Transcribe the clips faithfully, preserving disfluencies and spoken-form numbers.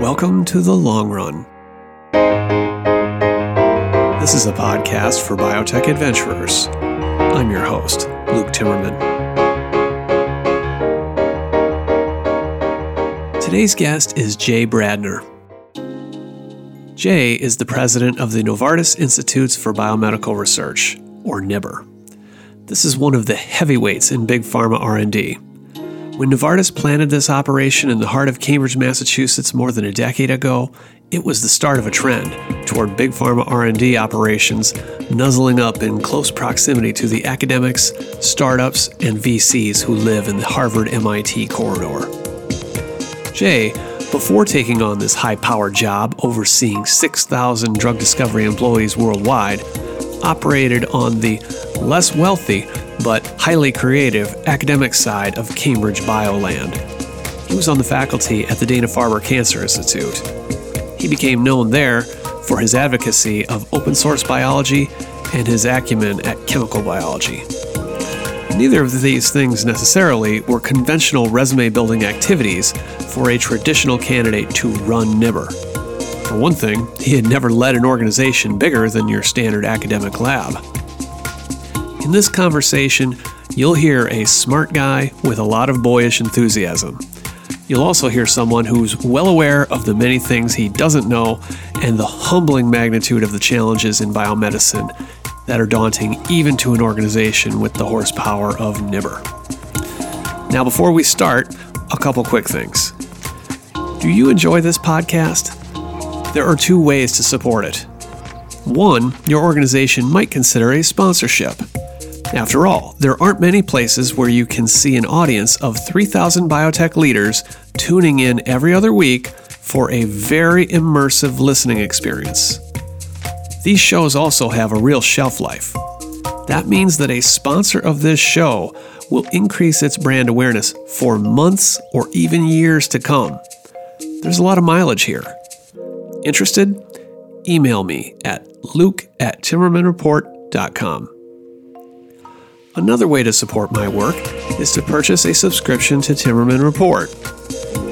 Welcome to The Long Run. This is a podcast for biotech adventurers. I'm your host, Luke Timmerman. Today's guest is Jay Bradner. Jay is the president of the Novartis Institutes for Biomedical Research, or NIBR. This is one of the heavyweights in big pharma R and D. When Novartis planted this operation in the heart of Cambridge, Massachusetts more than a decade ago, it was the start of a trend toward big pharma R and D operations nuzzling up in close proximity to the academics, startups, and V Cs who live in the Harvard-M I T corridor. Jay, before taking on this high-powered job overseeing six thousand drug discovery employees worldwide, operated on the less wealthy but highly creative academic side of Cambridge Bioland. He was on the faculty at the Dana-Farber Cancer Institute. He became known there for his advocacy of open source biology and his acumen at chemical biology. Neither of these things necessarily were conventional resume building activities for a traditional candidate to run NIBR. For one thing, he had never led an organization bigger than your standard academic lab. In this conversation, you'll hear a smart guy with a lot of boyish enthusiasm. You'll also hear someone who's well aware of the many things he doesn't know and the humbling magnitude of the challenges in biomedicine that are daunting even to an organization with the horsepower of NIBR. Now, before we start, a couple quick things. Do you enjoy this podcast? There are two ways to support it. One, your organization might consider a sponsorship. After all, there aren't many places where you can see an audience of three thousand biotech leaders tuning in every other week for a very immersive listening experience. These shows also have a real shelf life. That means that a sponsor of this show will increase its brand awareness for months or even years to come. There's a lot of mileage here. Interested? Email me at luke at timmerman report dot com. Another way to support my work is to purchase a subscription to Timmerman Report.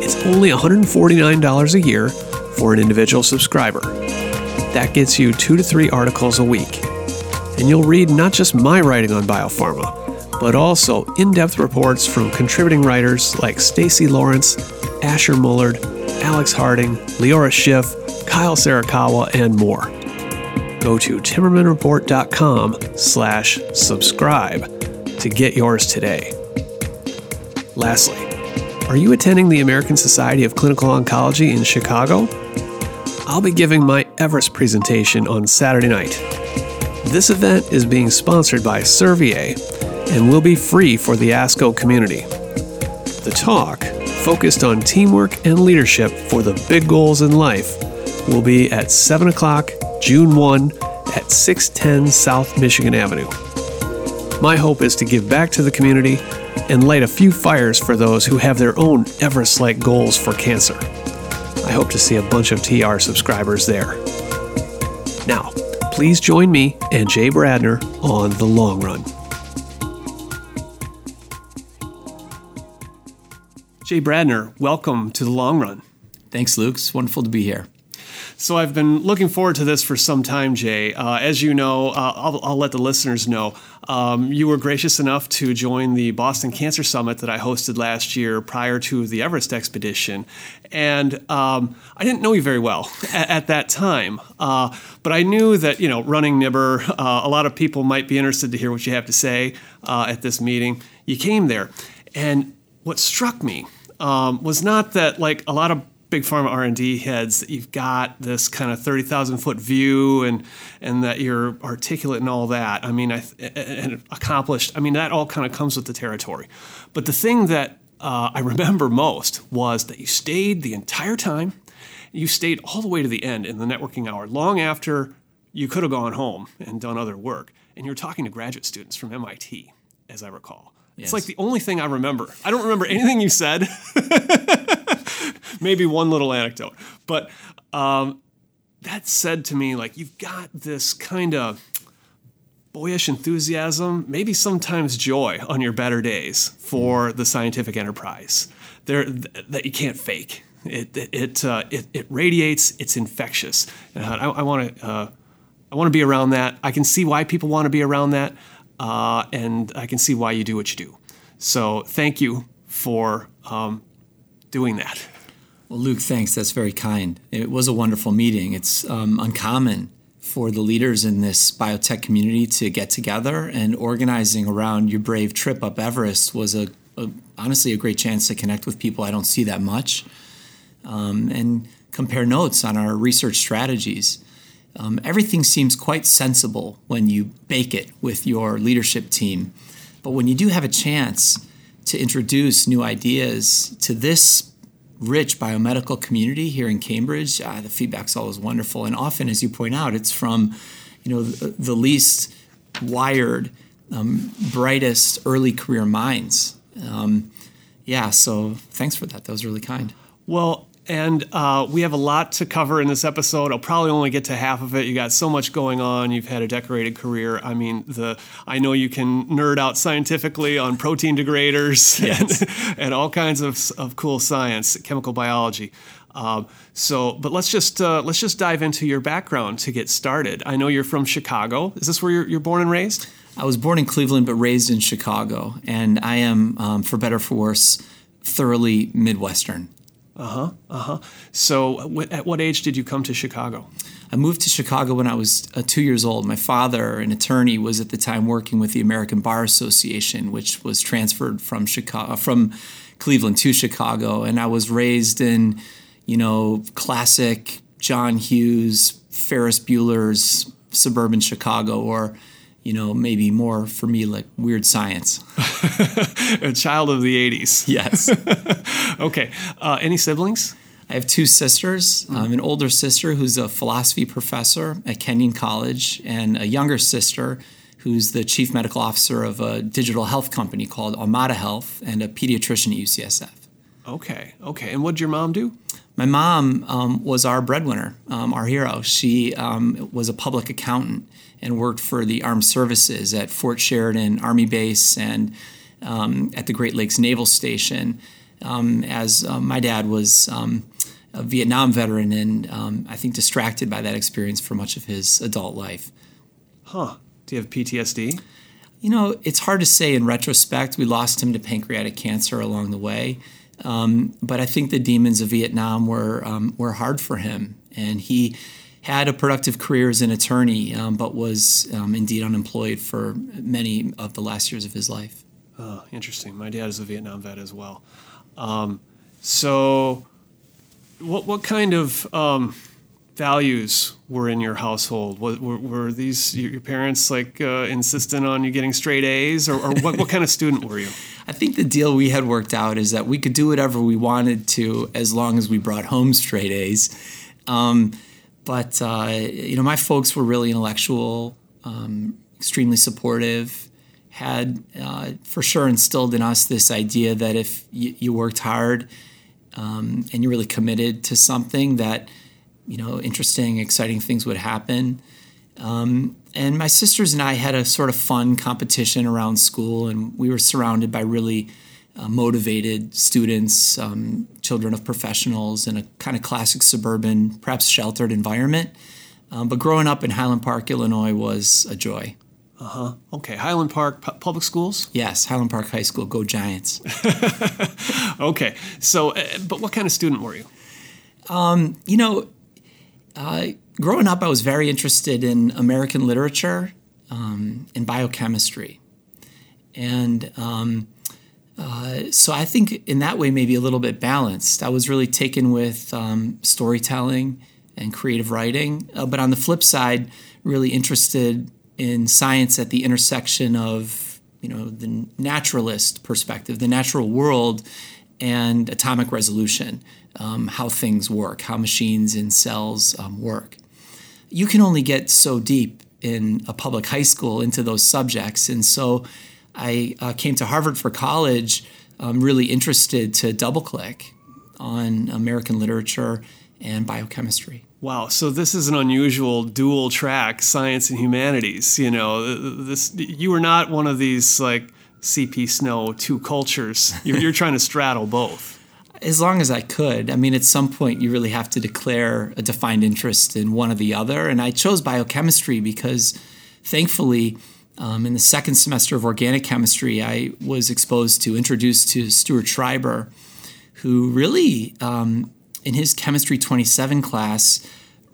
It's only one hundred forty-nine dollars a year for an individual subscriber. That gets you two to three articles a week. And you'll read not just my writing on biopharma, but also in-depth reports from contributing writers like Stacey Lawrence, Asher Mullard, Alex Harding, Leora Schiff, Kyle Sarakawa, and more. Go to timmerman report dot com slash subscribe to get yours today. Lastly, are you attending the American Society of Clinical Oncology in Chicago? I'll be giving my Everest presentation on Saturday night. This event is being sponsored by Servier and will be free for the ASCO community. The talk, focused on teamwork and leadership for the big goals in life, will be at seven o'clock June first at six ten South Michigan Avenue. My hope is to give back to the community and light a few fires for those who have their own Everest-like goals for cancer. I hope to see a bunch of T R subscribers there. Now, please join me and Jay Bradner on The Long Run. Jay Bradner, welcome to The Long Run. Thanks, Luke. It's wonderful to be here. So I've been looking forward to this for some time, Jay. Uh, as you know, uh, I'll, I'll let the listeners know, um, you were gracious enough to join the Boston Cancer Summit that I hosted last year prior to the Everest expedition. And um, I didn't know you very well at, at that time, uh, but I knew that, you know, running NIBR, uh, a lot of people might be interested to hear what you have to say uh, at this meeting. You came there. And what struck me um, was not that, like, a lot of big pharma R and D heads, that you've got this kind of thirty thousand foot view and and that you're articulate and all that. I mean, I th- and accomplished. I mean, that all kind of comes with the territory. But the thing that uh, I remember most was that you stayed the entire time. You stayed all the way to the end in the networking hour, long after you could have gone home and done other work. And you were talking to graduate students from M I T, as I recall. Yes. It's like the only thing I remember. I don't remember anything you said. Maybe one little anecdote. But um, that said to me, like, you've got this kind of boyish enthusiasm, maybe sometimes joy on your better days for the scientific enterprise there th- that you can't fake. It it uh, it, it radiates. It's infectious. Uh, I, I want to uh, I want to be around that. I can see why people want to be around that, uh, and I can see why you do what you do. So thank you for um, doing that. Well, Luke, thanks. That's very kind. It was a wonderful meeting. It's um, uncommon for the leaders in this biotech community to get together, and organizing around your brave trip up Everest was a, a honestly a great chance to connect with people I don't see that much, um, and compare notes on our research strategies. Um, everything seems quite sensible when you bake it with your leadership team, but when you do have a chance to introduce new ideas to this rich biomedical community here in Cambridge, uh, the feedback's always wonderful. And often, as you point out, it's from, you know, the, the least wired, um, brightest early career minds. Um, yeah, so thanks for that. That was really kind. Well, and uh, we have a lot to cover in this episode. I'll probably only get to half of it. You got so much going on. You've had a decorated career. I mean, the I know you can nerd out scientifically on protein degraders yes. and, and all kinds of, of cool science, chemical biology. Um, so, but let's just uh, let's just dive into your background to get started. I know you're from Chicago. Is this where you're, you're born and raised? I was born in Cleveland, but raised in Chicago, and I am, um, for better or for worse, thoroughly Midwestern. Uh-huh, uh-huh. So w- at what age did you come to Chicago? I moved to Chicago when I was uh, two years old. My father, an attorney, was at the time working with the American Bar Association, which was transferred from Chicago, from Cleveland to Chicago. And I was raised in, you know, classic John Hughes, Ferris Bueller's suburban Chicago, or you know, maybe more for me, like Weird Science. A child of the eighties. Yes. Okay. Uh, any siblings? I have two sisters, mm-hmm. um, an older sister who's a philosophy professor at Kenyon College, and a younger sister who's the chief medical officer of a digital health company called Almada Health, and a pediatrician at U C S F. Okay. Okay. And what did your mom do? My mom um, was our breadwinner, um, our hero. She um, was a public accountant and worked for the armed services at Fort Sheridan Army Base and um, at the Great Lakes Naval Station, um, as uh, my dad was um, a Vietnam veteran and um, I think distracted by that experience for much of his adult life. Huh. Do you have P T S D? You know, it's hard to say in retrospect. We lost him to pancreatic cancer along the way. Um, but I think the demons of Vietnam were um, were hard for him, and he had a productive career as an attorney, um, but was um, indeed unemployed for many of the last years of his life. Oh, interesting. My dad is a Vietnam vet as well. Um, so, what what kind of um, values were in your household? Were, were, were these your parents like uh, insistent on you getting straight A's, or, or what, what kind of student were you? I think the deal we had worked out is that we could do whatever we wanted to as long as we brought home straight A's. Um, but, uh, you know, my folks were really intellectual, um, extremely supportive, had uh, for sure instilled in us this idea that if you, you worked hard um, and you really committed to something that, you know, interesting, exciting things would happen. Um, and my sisters and I had a sort of fun competition around school, and we were surrounded by really uh, motivated students, um, children of professionals, in a kind of classic suburban, perhaps sheltered environment. Um, but growing up in Highland Park, Illinois was a joy. Uh-huh. Okay. Highland Park pu- Public Schools? Yes. Highland Park High School. Go Giants. Okay. So, uh, but what kind of student were you? Um, you know, uh, Growing up, I was very interested in American literature um, and biochemistry. And um, uh, so I think in that way, maybe a little bit balanced. I was really taken with um, storytelling and creative writing. Uh, but on the flip side, really interested in science at the intersection of, you know, the naturalist perspective, the natural world, and atomic resolution, um, how things work, how machines and cells um, work. You can only get so deep in a public high school into those subjects. And so I uh, came to Harvard for college, um, really interested to double click on American literature and biochemistry. Wow. So this is an unusual dual track, science and humanities. You know, this, you were not one of these like C P Snow, two cultures. You're, you're trying to straddle both. As long as I could. I mean, at some point, you really have to declare a defined interest in one or the other. And I chose biochemistry because, thankfully, um, in the second semester of organic chemistry, I was exposed to, introduced to Stuart Schreiber, who really, um, in his Chemistry twenty-seven class,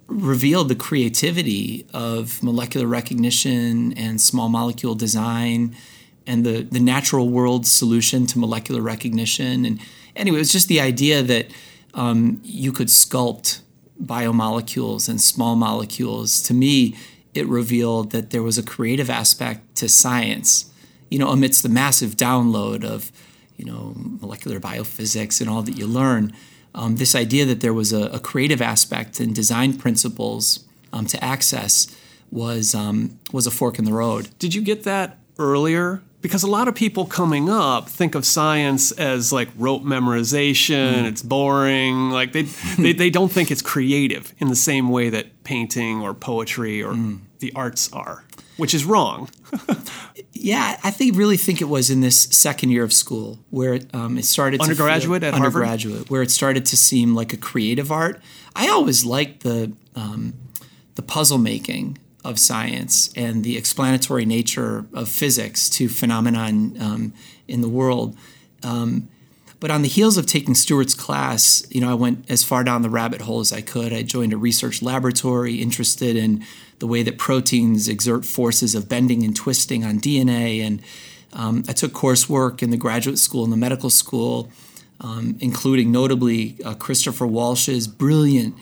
revealed the creativity of molecular recognition and small molecule design and the, the natural world solution to molecular recognition. And anyway, it was just the idea that um, you could sculpt biomolecules and small molecules. To me, it revealed that there was a creative aspect to science, you know, amidst the massive download of, you know, molecular biophysics and all that you learn. Um, this idea that there was a, a creative aspect and design principles um, to access was um, was a fork in the road. Did you get that earlier? Because a lot of people coming up think of science as like rote memorization, mm. it's boring, like they, they they don't think it's creative in the same way that painting or poetry or mm. the arts are, which is wrong. Yeah, I think really think it was in this second year of school where it, um, it started to undergraduate feel, at undergraduate, Harvard? Undergraduate, where it started to seem like a creative art. I always liked the um, the puzzle making of science and the explanatory nature of physics to phenomenon um, in the world. Um, but on the heels of taking Stewart's class, you know, I went as far down the rabbit hole as I could. I joined a research laboratory interested in the way that proteins exert forces of bending and twisting on D N A. And um, I took coursework in the graduate school and the medical school, um, including notably uh, Christopher Walsh's brilliant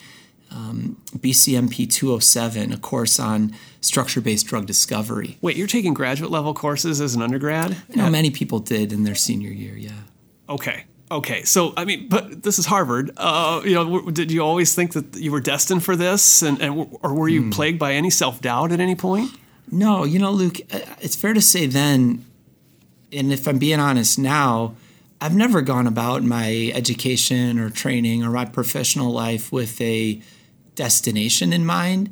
Um, B C M P two oh seven, a course on structure-based drug discovery. Wait, you're taking graduate-level courses as an undergrad? No, at- many people did in their senior year, yeah. Okay, okay. So, I mean, but this is Harvard. Uh, you know, w- did you always think that you were destined for this, and, and w- or were you mm. plagued by any self-doubt at any point? No, you know, Luke, it's fair to say then, and if I'm being honest now, I've never gone about my education or training or my professional life with a destination in mind.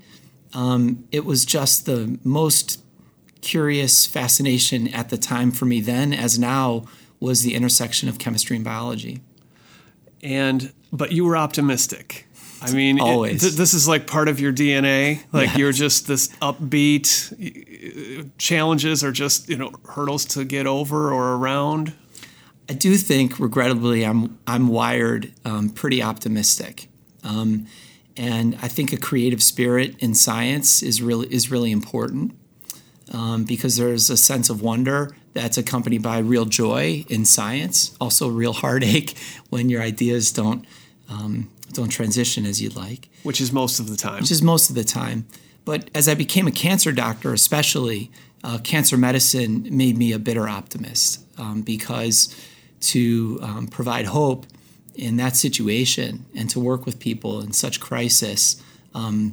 Um, it was just the most curious fascination at the time for me then, as now, was the intersection of chemistry and biology. And but you were optimistic. I mean, always. It, th- this is like part of your D N A. Like yeah. You're just this upbeat. Challenges are just, you know, hurdles to get over or around. I do think, regrettably, I'm I'm wired um, pretty optimistic. Um, And I think a creative spirit in science is really is really important um, because there's a sense of wonder that's accompanied by real joy in science, also real heartache when your ideas don't um, don't transition as you'd like. Which is most of the time. Which is most of the time. But as I became a cancer doctor, especially, uh, cancer medicine made me a bitter optimist um, because to um, provide hope in that situation and to work with people in such crisis um,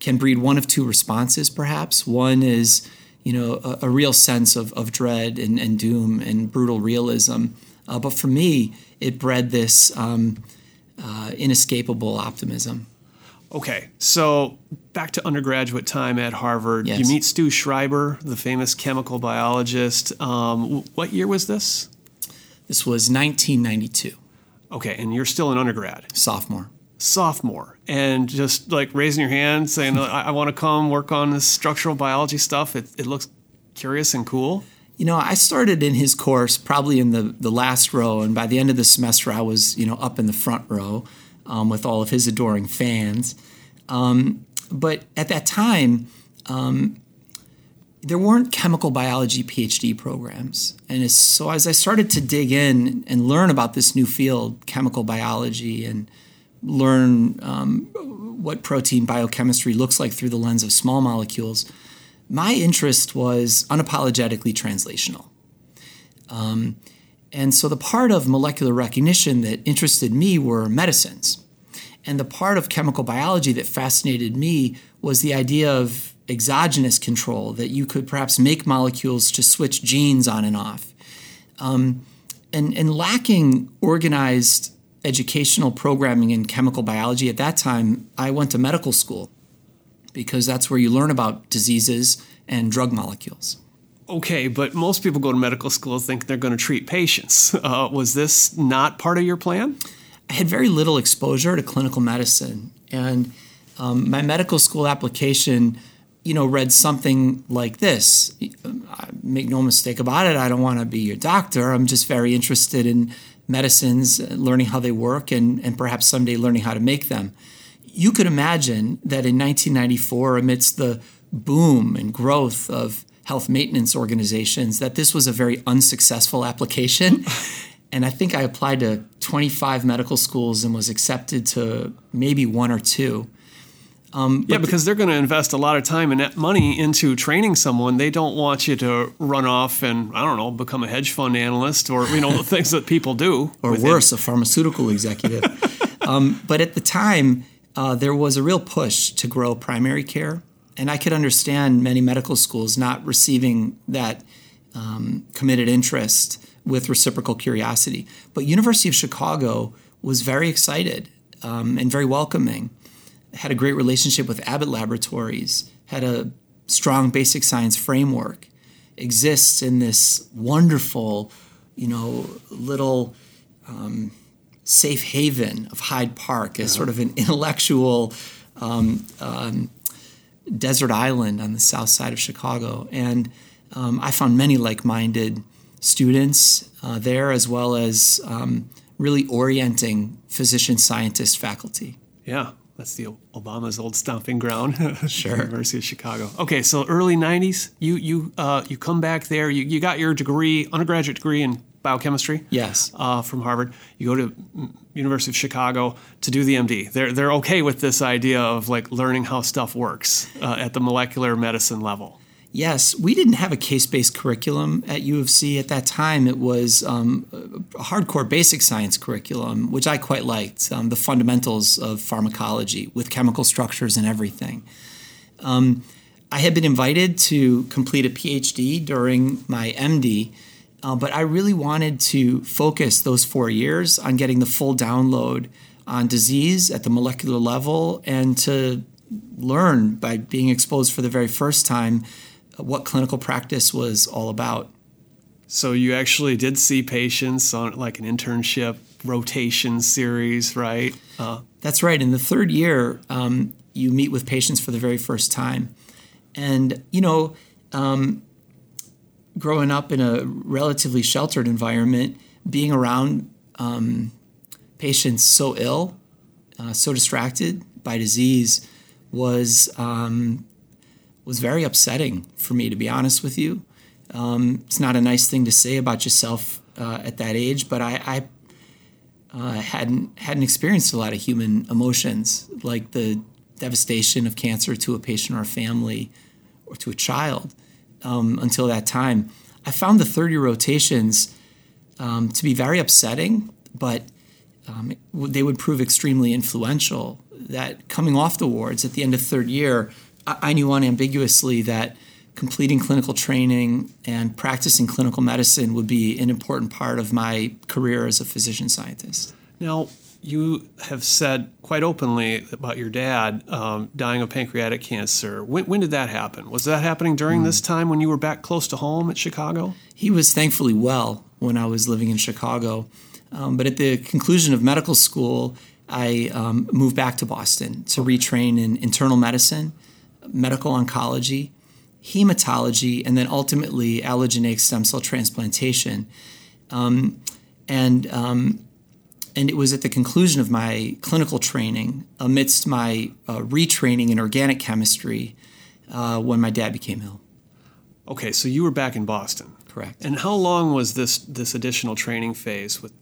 can breed one of two responses, perhaps. One is, you know, a, a real sense of, of dread and, and doom and brutal realism. Uh, but for me, it bred this um, uh, inescapable optimism. Okay, so back to undergraduate time at Harvard. Yes. You meet Stu Schreiber, the famous chemical biologist. Um, what year was this? This was nineteen ninety-two. Okay, and you're still an undergrad. Sophomore. Sophomore. And just like raising your hand, saying, I, I want to come work on this structural biology stuff. It, it looks curious and cool. You know, I started in his course probably in the, the last row, and by the end of the semester, I was, you know, up in the front row um, with all of his adoring fans. Um, but at that time, um, there weren't chemical biology P H D programs. And as, so as I started to dig in and learn about this new field, chemical biology, and learn um, what protein biochemistry looks like through the lens of small molecules, my interest was unapologetically translational. Um, and so the part of molecular recognition that interested me were medicines. And the part of chemical biology that fascinated me was the idea of exogenous control, that you could perhaps make molecules to switch genes on and off. Um, and, and lacking organized educational programming in chemical biology at that time, I went to medical school because that's where you learn about diseases and drug molecules. okay, but most people go to medical school thinking they're going to treat patients. Uh, was this not part of your plan? I had very little exposure to clinical medicine. And um, my medical school application, you know, read something like this. Make no mistake about it, I don't want to be your doctor. I'm just very interested in medicines, learning how they work, and, and perhaps someday learning how to make them. You could imagine that in nineteen ninety-four, amidst the boom and growth of health maintenance organizations, that this was a very unsuccessful application. And I think I applied to twenty-five medical schools and was accepted to maybe one or two. Um, yeah, because they're going to invest a lot of time and money into training someone. They don't want you to run off and, I don't know, become a hedge fund analyst or, you know, the things that people do. Or worse, them. a pharmaceutical executive. um, but at the time, uh, there was a real push to grow primary care. And I could understand many medical schools not receiving that um, committed interest with reciprocal curiosity. But University of Chicago was very excited um, and very welcoming, had a great relationship with Abbott Laboratories, had a strong basic science framework, exists in this wonderful, you know, little um, safe haven of Hyde Park as sort of an intellectual um, um desert island on the south side of Chicago. And um, I found many like-minded students uh, there, as well as um, really orienting physician-scientist faculty. Yeah, that's the Obama's old stomping ground. Sure. University of Chicago. Okay, so early nineties, you you uh, you come back there. You, you got your degree, undergraduate degree in biochemistry. Yes. Uh, from Harvard. You go to University of Chicago to do the M D. They're they're okay with this idea of like learning how stuff works uh, at the molecular medicine level. Yes, we didn't have a case-based curriculum at U of C at that time. It was um, a hardcore basic science curriculum, which I quite liked. Um, the fundamentals of pharmacology with chemical structures and everything. Um, I had been invited to complete a PhD during my M D. Uh, but I really wanted to focus those four years on getting the full download on disease at the molecular level and to learn by being exposed for the very first time what clinical practice was all about. So you actually did see patients on like an internship rotation series, right? Uh, That's right. In the third year, um, you meet with patients for the very first time. And, you know, um, growing up in a relatively sheltered environment, being around um, patients so ill, uh, so distracted by disease was um, was very upsetting for me, to be honest with you. Um, it's not a nice thing to say about yourself uh, at that age, but I, I uh, hadn't hadn't experienced a lot of human emotions like the devastation of cancer to a patient or a family or to a child. Um, until that time, I found the third-year rotations um, to be very upsetting, but um, it w- they would prove extremely influential. That coming off the wards at the end of third year, I, I knew unambiguously that completing clinical training and practicing clinical medicine would be an important part of my career as a physician scientist. Now, you have said quite openly about your dad um, dying of pancreatic cancer. When, when did that happen? Was that happening during mm. this time when you were back close to home at Chicago? He was thankfully well when I was living in Chicago. Um, but at the conclusion of medical school, I um, moved back to Boston to retrain in internal medicine, medical oncology, hematology, and then ultimately allogeneic stem cell transplantation. Um, and... Um, And it was at the conclusion of my clinical training, amidst my uh, retraining in organic chemistry, uh, when my dad became ill. Okay, so you were back in Boston. Correct. And how long was this this additional training phase with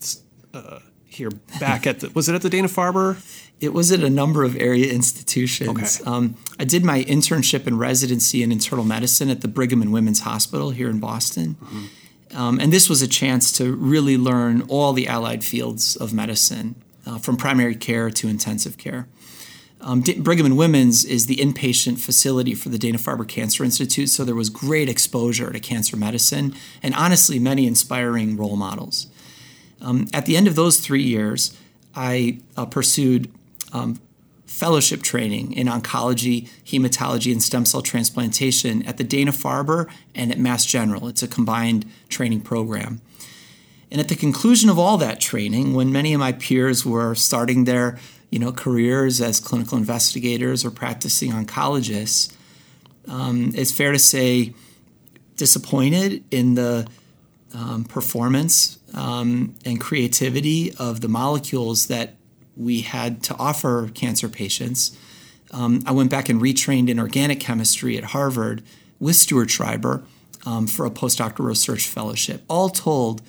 uh, here back at the, was it at the Dana-Farber? It was at a number of area institutions. Okay. Um, I did my internship and residency in internal medicine at the Brigham and Women's Hospital here in Boston. Mm-hmm. Um, and this was a chance to really learn all the allied fields of medicine, uh, from primary care to intensive care. Um, D- Brigham and Women's is the inpatient facility for the Dana-Farber Cancer Institute, so there was great exposure to cancer medicine and, honestly, many inspiring role models. Um, at the end of those three years, I uh, pursued um, fellowship training in oncology, hematology, and stem cell transplantation at the Dana-Farber and at Mass General. It's a combined training program. And at the conclusion of all that training, when many of my peers were starting their, you know, careers as clinical investigators or practicing oncologists, um, it's fair to say disappointed in the um, performance um, and creativity of the molecules that we had to offer cancer patients. Um, I went back and retrained in organic chemistry at Harvard with Stuart Schreiber um, for a postdoctoral research fellowship. All told,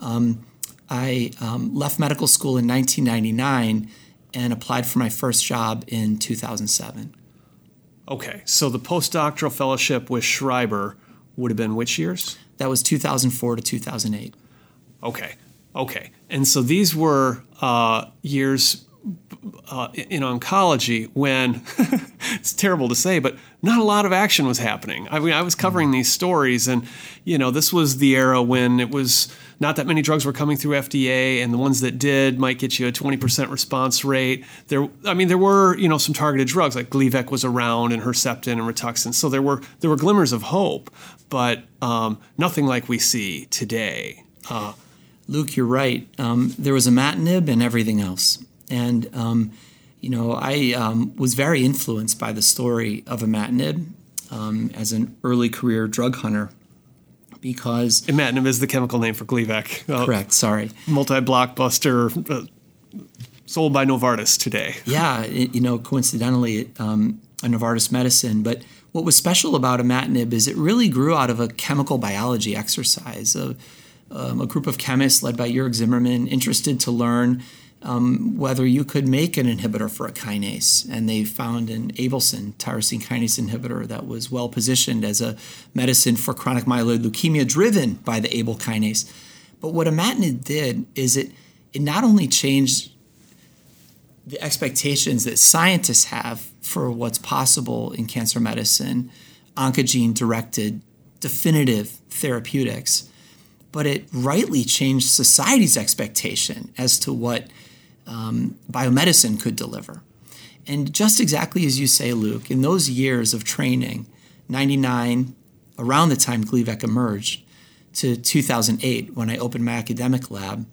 Um, I um, left medical school in nineteen ninety-nine and applied for my first job in two thousand seven. Okay, so the postdoctoral fellowship with Schreiber would have been which years? That was two thousand four to two thousand eight. Okay, okay. And so these were uh, years uh, in oncology when, it's terrible to say, but not a lot of action was happening. I mean, I was covering these stories, and, you know, this was the era when it was not that many drugs were coming through F D A, and the ones that did might get you a twenty percent response rate. There, I mean, there were, you know, some targeted drugs like Gleevec was around, and Herceptin and Rituxan. So there were there were glimmers of hope, but um, nothing like we see today. Uh, Luke, you're right. Um, there was imatinib and everything else, and um, you know, I um, was very influenced by the story of imatinib um, as an early career drug hunter. Because imatinib is the chemical name for Gleevec. Uh, correct, sorry. Multi-blockbuster uh, sold by Novartis today. Yeah, it, you know, coincidentally, um, a Novartis medicine. But what was special about imatinib is it really grew out of a chemical biology exercise. A, um, a group of chemists led by Jörg Zimmermann interested to learn um, whether you could make an inhibitor for a kinase. And they found an Abelson tyrosine kinase inhibitor that was well-positioned as a medicine for chronic myeloid leukemia driven by the Abl kinase. But what imatinib did is it, it not only changed the expectations that scientists have for what's possible in cancer medicine, oncogene-directed, definitive therapeutics, but it rightly changed society's expectation as to what um, biomedicine could deliver. And just exactly as you say, Luke, in those years of training, ninety-nine, around the time Gleevec emerged, to two thousand eight, when I opened my academic lab,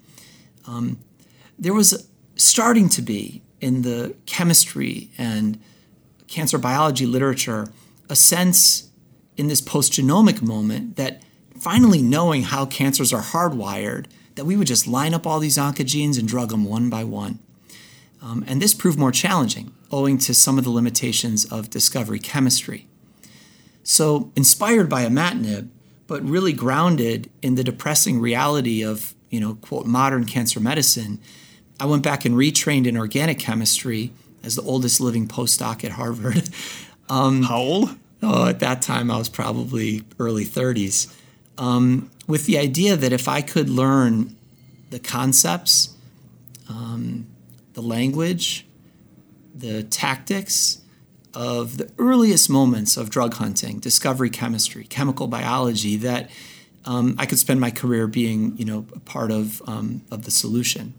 um, there was starting to be, in the chemistry and cancer biology literature, a sense in this post-genomic moment that finally knowing how cancers are hardwired, that we would just line up all these oncogenes and drug them one by one. Um, and this proved more challenging, owing to some of the limitations of discovery chemistry. So inspired by imatinib, but really grounded in the depressing reality of, you know, quote, modern cancer medicine, I went back and retrained in organic chemistry as the oldest living postdoc at Harvard. um, how old? Oh, at that time, I was probably early thirties. Um, with the idea that if I could learn the concepts, um, the language, the tactics of the earliest moments of drug hunting, discovery chemistry, chemical biology, that um, I could spend my career being, you know, a part of um, of the solution.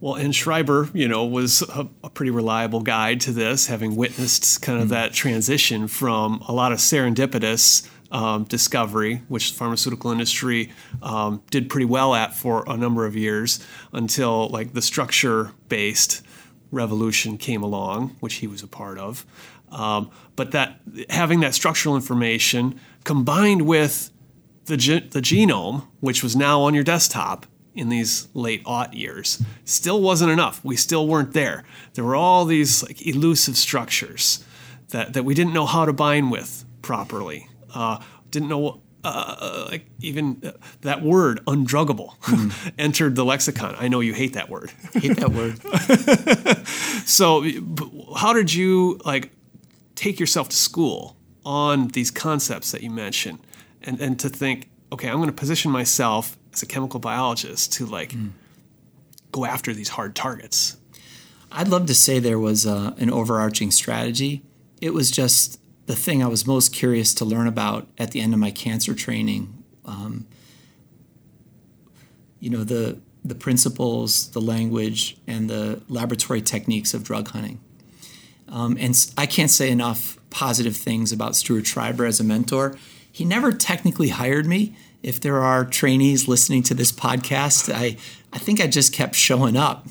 Well, and Schreiber, you know, was a, a pretty reliable guide to this, having witnessed kind of mm-hmm. that transition from a lot of serendipitous Um, discovery, which the pharmaceutical industry um, did pretty well at for a number of years, until like the structure-based revolution came along, which he was a part of. Um, but that having that structural information combined with the ge- the genome, which was now on your desktop in these late aught years, still wasn't enough. We still weren't there. There were all these like elusive structures that that we didn't know how to bind with properly. Uh, didn't know uh, like even uh, that word, undruggable, mm. entered the lexicon. I know you hate that word. I hate that word. So how did you like take yourself to school on these concepts that you mentioned, and, and to think, okay, I'm going to position myself as a chemical biologist to like mm. go after these hard targets? I'd love to say there was uh, an overarching strategy. It was just the thing I was most curious to learn about at the end of my cancer training, um, you know, the the principles, the language, and the laboratory techniques of drug hunting. Um, and I can't say enough positive things about Stuart Schreiber as a mentor. He never technically hired me. If there are trainees listening to this podcast, I, I think I just kept showing up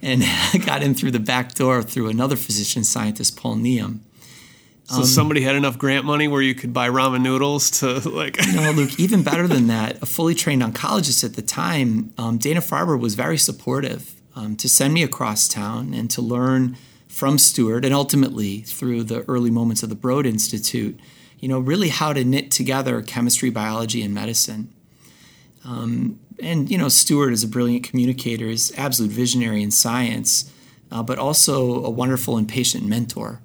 and got in through the back door through another physician scientist, Paul Neum. So um, somebody had enough grant money where you could buy ramen noodles to like... No, Luke, even better than that, a fully trained oncologist at the time, um, Dana-Farber was very supportive um, to send me across town and to learn from Stuart and ultimately through the early moments of the Broad Institute, you know, really how to knit together chemistry, biology, and medicine. Um, and, you know, Stuart is a brilliant communicator, he's an absolute visionary in science, uh, but also a wonderful and patient mentor.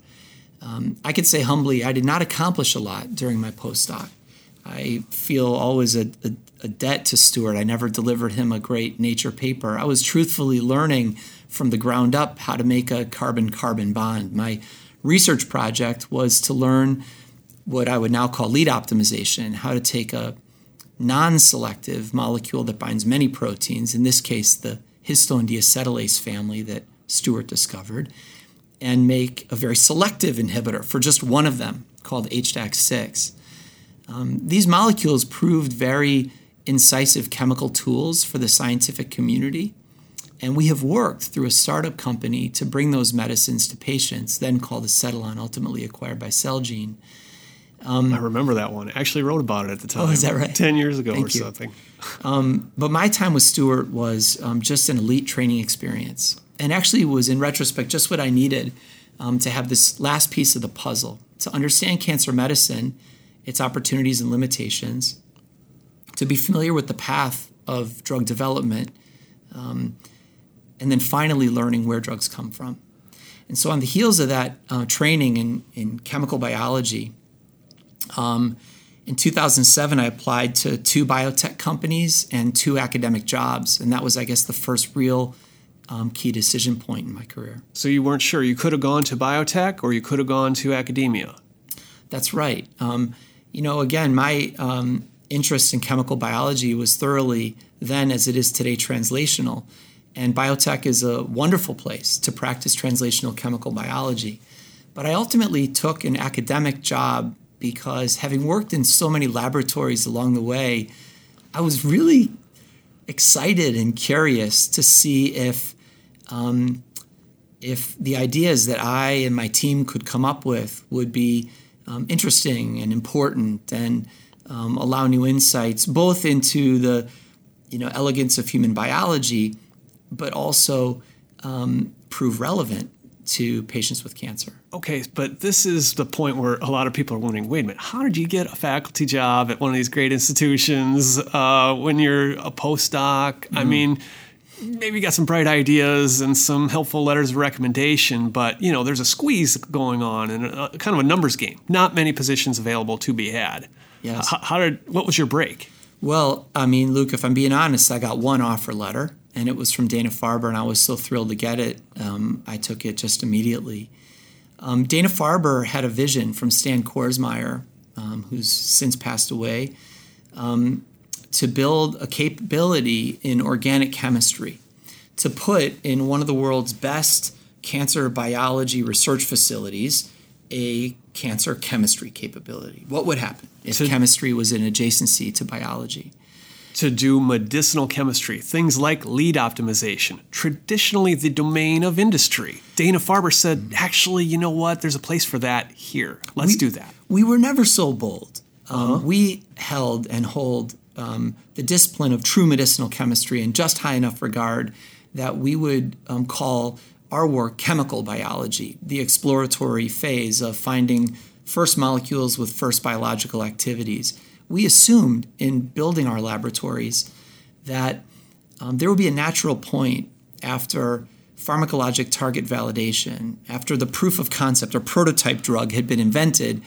Um, I could say humbly, I did not accomplish a lot during my postdoc. I feel always a, a, a debt to Stuart. I never delivered him a great Nature paper. I was truthfully learning from the ground up how to make a carbon-carbon bond. My research project was to learn what I would now call lead optimization, how to take a non-selective molecule that binds many proteins, in this case the histone deacetylase family that Stuart discovered, and make a very selective inhibitor for just one of them called H D A C six. Um, these molecules proved very incisive chemical tools for the scientific community, and we have worked through a startup company to bring those medicines to patients, then called Acetylon, ultimately acquired by Celgene. Um, I remember that one. I actually wrote about it at the time. Oh, is that right? Ten years ago Thank or you. something. Um, but my time with Stuart was um, just an elite training experience. And actually was, in retrospect, just what I needed um, to have this last piece of the puzzle, to understand cancer medicine, its opportunities and limitations, to be familiar with the path of drug development, um, and then finally learning where drugs come from. And so on the heels of that uh, training in, in chemical biology, Um, in two thousand seven, I applied to two biotech companies and two academic jobs, and that was, I guess, the first real um, key decision point in my career. So you weren't sure. You could have gone to biotech or you could have gone to academia. That's right. Um, you know, again, my um, interest in chemical biology was thoroughly then, as it is today, translational, and biotech is a wonderful place to practice translational chemical biology. But I ultimately took an academic job because having worked in so many laboratories along the way, I was really excited and curious to see if um, if the ideas that I and my team could come up with would be um, interesting and important and um, allow new insights, both into the you know elegance of human biology, but also um, prove relevant to patients with cancer. Okay, but this is the point where a lot of people are wondering, wait a minute, how did you get a faculty job at one of these great institutions uh, when you're a postdoc? Mm-hmm. I mean, maybe you got some bright ideas and some helpful letters of recommendation, but, you know, there's a squeeze going on and a, kind of a numbers game. Not many positions available to be had. Yes. How, how did, what was your break? Well, I mean, Luke, if I'm being honest, I got one offer letter. And it was from Dana-Farber, and I was so thrilled to get it. Um, I took it just immediately. Um, Dana-Farber had a vision from Stan Korsmeyer, um, who's since passed away, um, to build a capability in organic chemistry, to put in one of the world's best cancer biology research facilities a cancer chemistry capability. What would happen if so- chemistry was an adjacency to biology? To do medicinal chemistry, things like lead optimization, traditionally the domain of industry. Dana-Farber said, actually, you know what? There's a place for that here. Let's we, do that. We were never so bold. Uh-huh. Um, we held and hold um, the discipline of true medicinal chemistry in just high enough regard that we would um, call our work chemical biology, the exploratory phase of finding first molecules with first biological activities. We assumed in building our laboratories that um, there would be a natural point after pharmacologic target validation, after the proof of concept or prototype drug had been invented,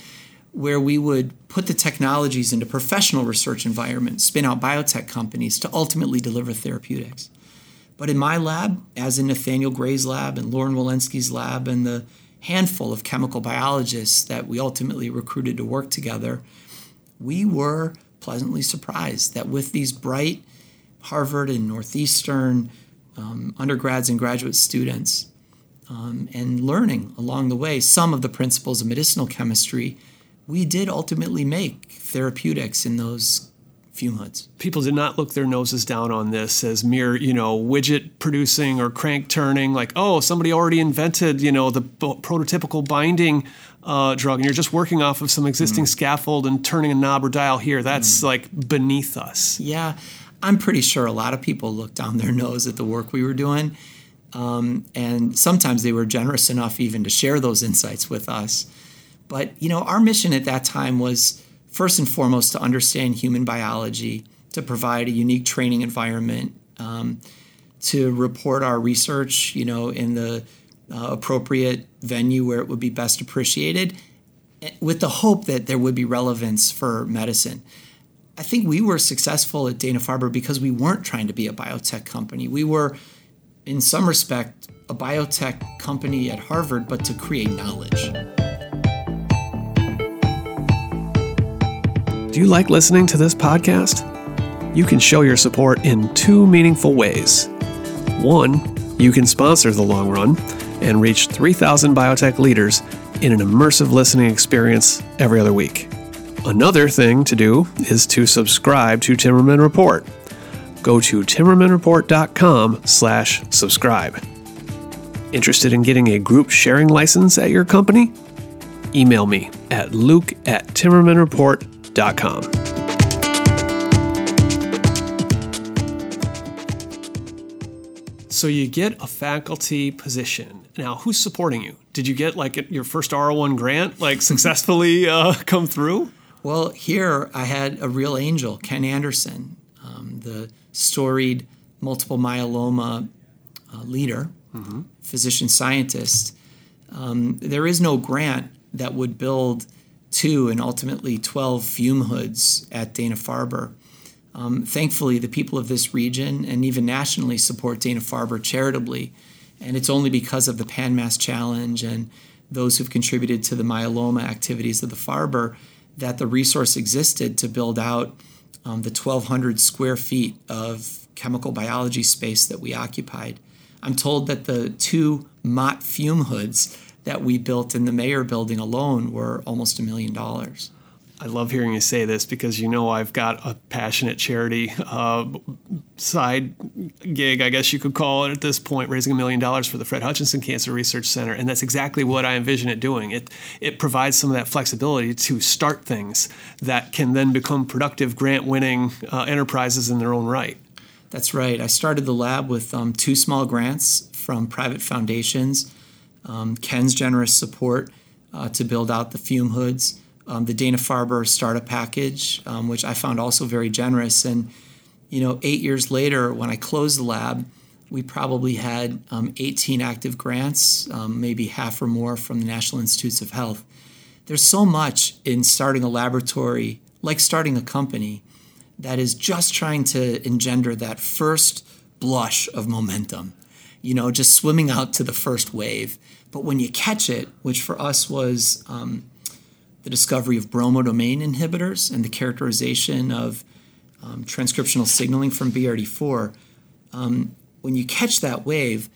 where we would put the technologies into professional research environments, spin out biotech companies to ultimately deliver therapeutics. But in my lab, as in Nathaniel Gray's lab and Lauren Walensky's lab and the handful of chemical biologists that we ultimately recruited to work together, we were pleasantly surprised that with these bright Harvard and Northeastern um, undergrads and graduate students, um, and learning along the way some of the principles of medicinal chemistry, we did ultimately make therapeutics in those fume hoods. People did not look their noses down on this as mere, you know, widget producing or crank turning, like, oh, somebody already invented, you know, the b- prototypical binding uh, drug, and you're just working off of some existing mm. scaffold and turning a knob or dial here. That's mm. like beneath us. Yeah, I'm pretty sure a lot of people looked down their nose at the work we were doing. Um, and sometimes they were generous enough even to share those insights with us. But, you know, our mission at that time was first and foremost, to understand human biology, to provide a unique training environment, um, to report our research, you know, in the uh, appropriate venue where it would be best appreciated, with the hope that there would be relevance for medicine. I think we were successful at Dana-Farber because we weren't trying to be a biotech company. We were, in some respect, a biotech company at Harvard, but to create knowledge. Do you like listening to this podcast? You can show your support in two meaningful ways. One, you can sponsor The Long Run and reach three thousand biotech leaders in an immersive listening experience every other week. Another thing to do is to subscribe to Timmerman Report. Go to timmermanreport.com slash subscribe. Interested in getting a group sharing license at your company? Email me at luke at timmermanreport.com. So you get a faculty position. Now, who's supporting you? Did you get like your first R oh one grant, like successfully uh, come through? Well, here I had a real angel, Ken Anderson, um, the storied multiple myeloma uh, leader, mm-hmm. physician scientist. Um, there is no grant that would build two and ultimately twelve fume hoods at Dana-Farber. Um, thankfully, the people of this region and even nationally support Dana-Farber charitably, and it's only because of the Pan-Mass Challenge and those who've contributed to the myeloma activities of the Farber that the resource existed to build out um, the twelve hundred square feet of chemical biology space that we occupied. I'm told that the two M O T fume hoods that we built in the Mayer building alone were almost a million dollars. I love hearing you say this because, you know, I've got a passionate charity uh, side gig, I guess you could call it at this point, raising a million dollars for the Fred Hutchinson Cancer Research Center. And that's exactly what I envision it doing. It it provides some of that flexibility to start things that can then become productive grant-winning uh, enterprises in their own right. That's right. I started the lab with um, two small grants from private foundations, Um, Ken's generous support uh, to build out the fume hoods, um, the Dana-Farber startup package, um, which I found also very generous. And, you know, eight years later, when I closed the lab, we probably had um, eighteen active grants, um, maybe half or more from the National Institutes of Health. There's so much in starting a laboratory, like starting a company, that is just trying to engender that first blush of momentum. You know, just swimming out to the first wave. But when you catch it, which for us was um, the discovery of bromodomain inhibitors and the characterization of um, transcriptional signaling from B R D four, um, when you catch that wave,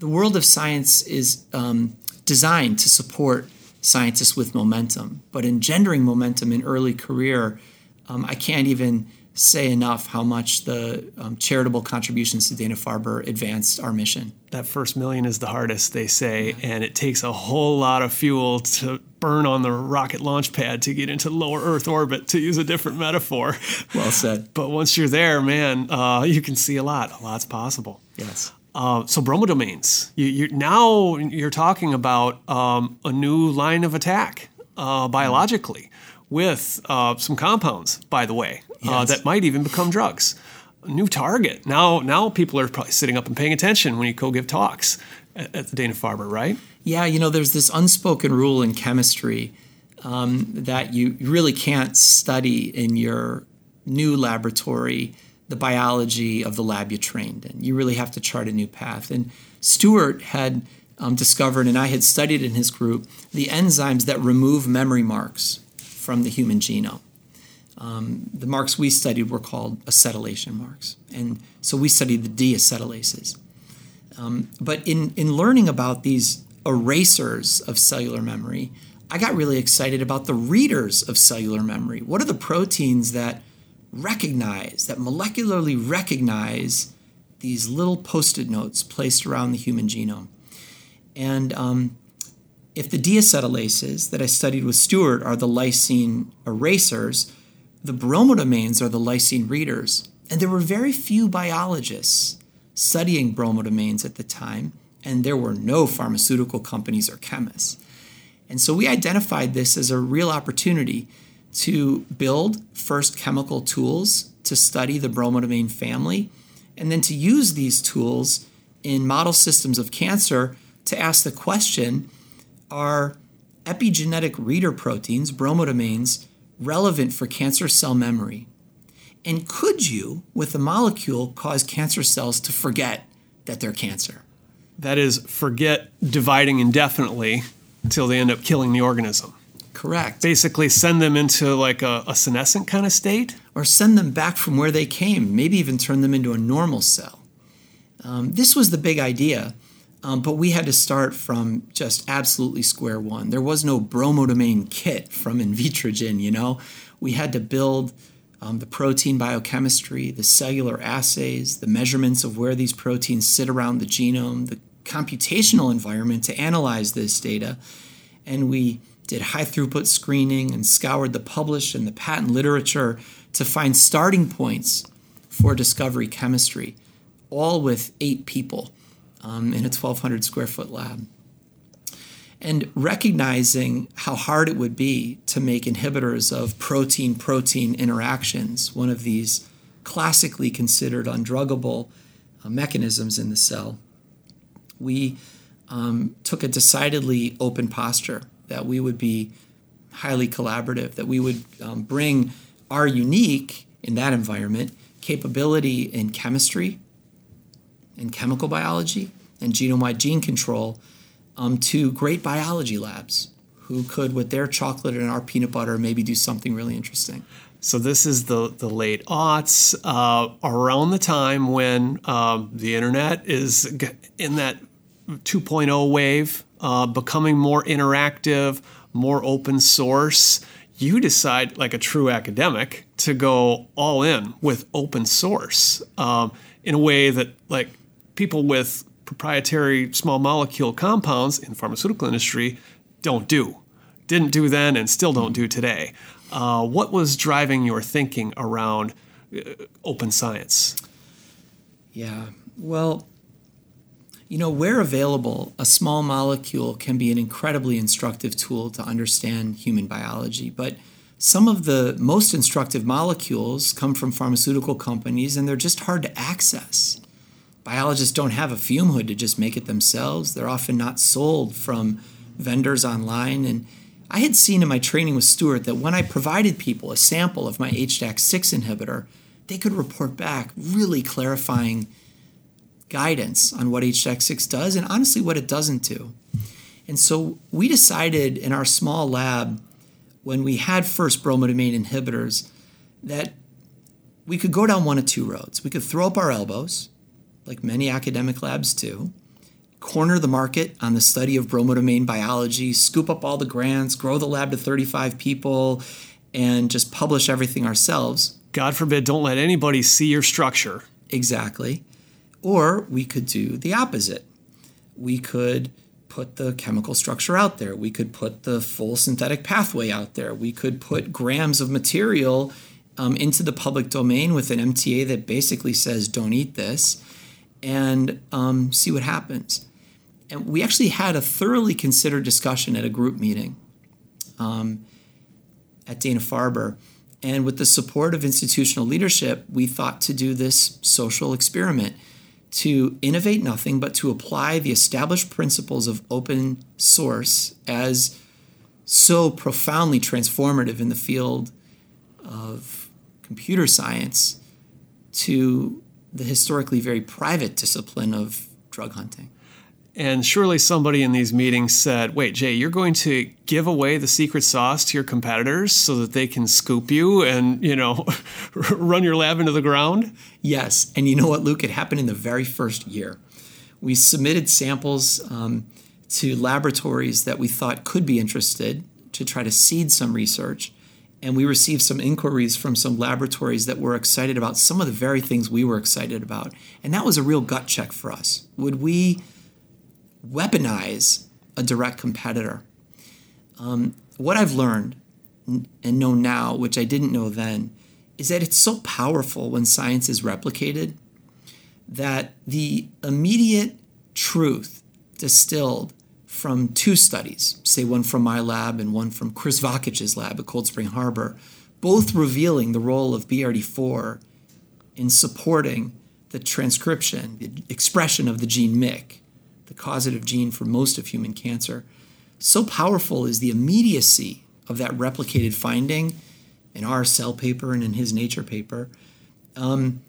the world of science is um, designed to support scientists with momentum. But engendering momentum in early career, um, I can't even say enough how much the um, charitable contributions to Dana-Farber advanced our mission. That first million is the hardest, they say, yeah. And it takes a whole lot of fuel to burn on the rocket launch pad to get into lower Earth orbit, to use a different metaphor. Well said. But once you're there, man, uh, you can see a lot. A lot's possible. Yes. Uh, so bromodomains. You, you, now you're talking about um, a new line of attack uh, biologically. Mm-hmm. with uh, some compounds, by the way, yes. uh, that might even become drugs. New target. Now now people are probably sitting up and paying attention when you go give talks at, at the Dana-Farber, right? Yeah, you know, there's this unspoken rule in chemistry um, that you really can't study in your new laboratory the biology of the lab you trained in. You really have to chart a new path. And Stuart had um, discovered, and I had studied in his group, the enzymes that remove memory marks from the human genome. Um, the marks we studied were called acetylation marks. And so we studied the deacetylases. Um, but in, in learning about these erasers of cellular memory, I got really excited about the readers of cellular memory. What are the proteins that recognize, that molecularly recognize these little post-it notes placed around the human genome? And um, if the deacetylases that I studied with Stuart are the lysine erasers, the bromodomains are the lysine readers. And there were very few biologists studying bromodomains at the time, and there were no pharmaceutical companies or chemists. And so we identified this as a real opportunity to build first chemical tools to study the bromodomain family, and then to use these tools in model systems of cancer to ask the question, are epigenetic reader proteins, bromodomains, relevant for cancer cell memory? And could you, with a molecule, cause cancer cells to forget that they're cancer? That is, forget dividing indefinitely until they end up killing the organism. Correct. Basically send them into like a, a senescent kind of state? Or send them back from where they came, maybe even turn them into a normal cell. Um, this was the big idea, um, but we had to start from just absolutely square one. There was no bromodomain kit from Invitrogen, you know? We had to build um, the protein biochemistry, the cellular assays, the measurements of where these proteins sit around the genome, the computational environment to analyze this data, and we did high-throughput screening and scoured the published and the patent literature to find starting points for discovery chemistry, all with eight people um, in a twelve hundred square foot lab. And recognizing how hard it would be to make inhibitors of protein-protein interactions, one of these classically considered undruggable uh, mechanisms in the cell, we um, took a decidedly open posture that we would be highly collaborative, that we would um, bring our unique, in that environment, capability in chemistry and chemical biology and genome-wide gene control um, to great biology labs who could, with their chocolate and our peanut butter, maybe do something really interesting. So this is the, the late aughts, uh, around the time when um, the internet is in that two point oh wave, Uh, becoming more interactive, more open source. You decide, like a true academic, to go all in with open source um, in a way that, like, people with proprietary small molecule compounds in the pharmaceutical industry don't do, didn't do then, and still don't do today. Uh, what was driving your thinking around uh, open science? Yeah, well, you know, where available, a small molecule can be an incredibly instructive tool to understand human biology. But some of the most instructive molecules come from pharmaceutical companies, and they're just hard to access. Biologists don't have a fume hood to just make it themselves. They're often not sold from vendors online. And I had seen in my training with Stuart that when I provided people a sample of my H D A C six inhibitor, they could report back really clarifying guidance on what H D A C six does and honestly what it doesn't do. And so we decided in our small lab, when we had first bromodomain inhibitors, that we could go down one of two roads. We could throw up our elbows, like many academic labs do, corner the market on the study of bromodomain biology, scoop up all the grants, grow the lab to thirty-five people, and just publish everything ourselves. God forbid, don't let anybody see your structure. Exactly. Or we could do the opposite. We could put the chemical structure out there. We could put the full synthetic pathway out there. We could put grams of material um, into the public domain with an M T A that basically says, don't eat this, and um, see what happens. And we actually had a thoroughly considered discussion at a group meeting um, at Dana-Farber. And with the support of institutional leadership, we thought to do this social experiment, to innovate nothing, but to apply the established principles of open source as so profoundly transformative in the field of computer science to the historically very private discipline of drug hunting. And surely somebody in these meetings said, wait, Jay, you're going to give away the secret sauce to your competitors so that they can scoop you and, you know, run your lab into the ground? Yes. And you know what, Luke? It happened in the very first year. We submitted samples um, to laboratories that we thought could be interested to try to seed some research. And we received some inquiries from some laboratories that were excited about some of the very things we were excited about. And that was a real gut check for us. Would we weaponize a direct competitor? Um, what I've learned and know now, which I didn't know then, is that it's so powerful when science is replicated that the immediate truth distilled from two studies, say one from my lab and one from Chris Vakic's lab at Cold Spring Harbor, both revealing the role of B R D four in supporting the transcription, the expression of the gene M Y C, the causative gene for most of human cancer. So powerful is the immediacy of that replicated finding in our Cell paper and in his Nature paper, um,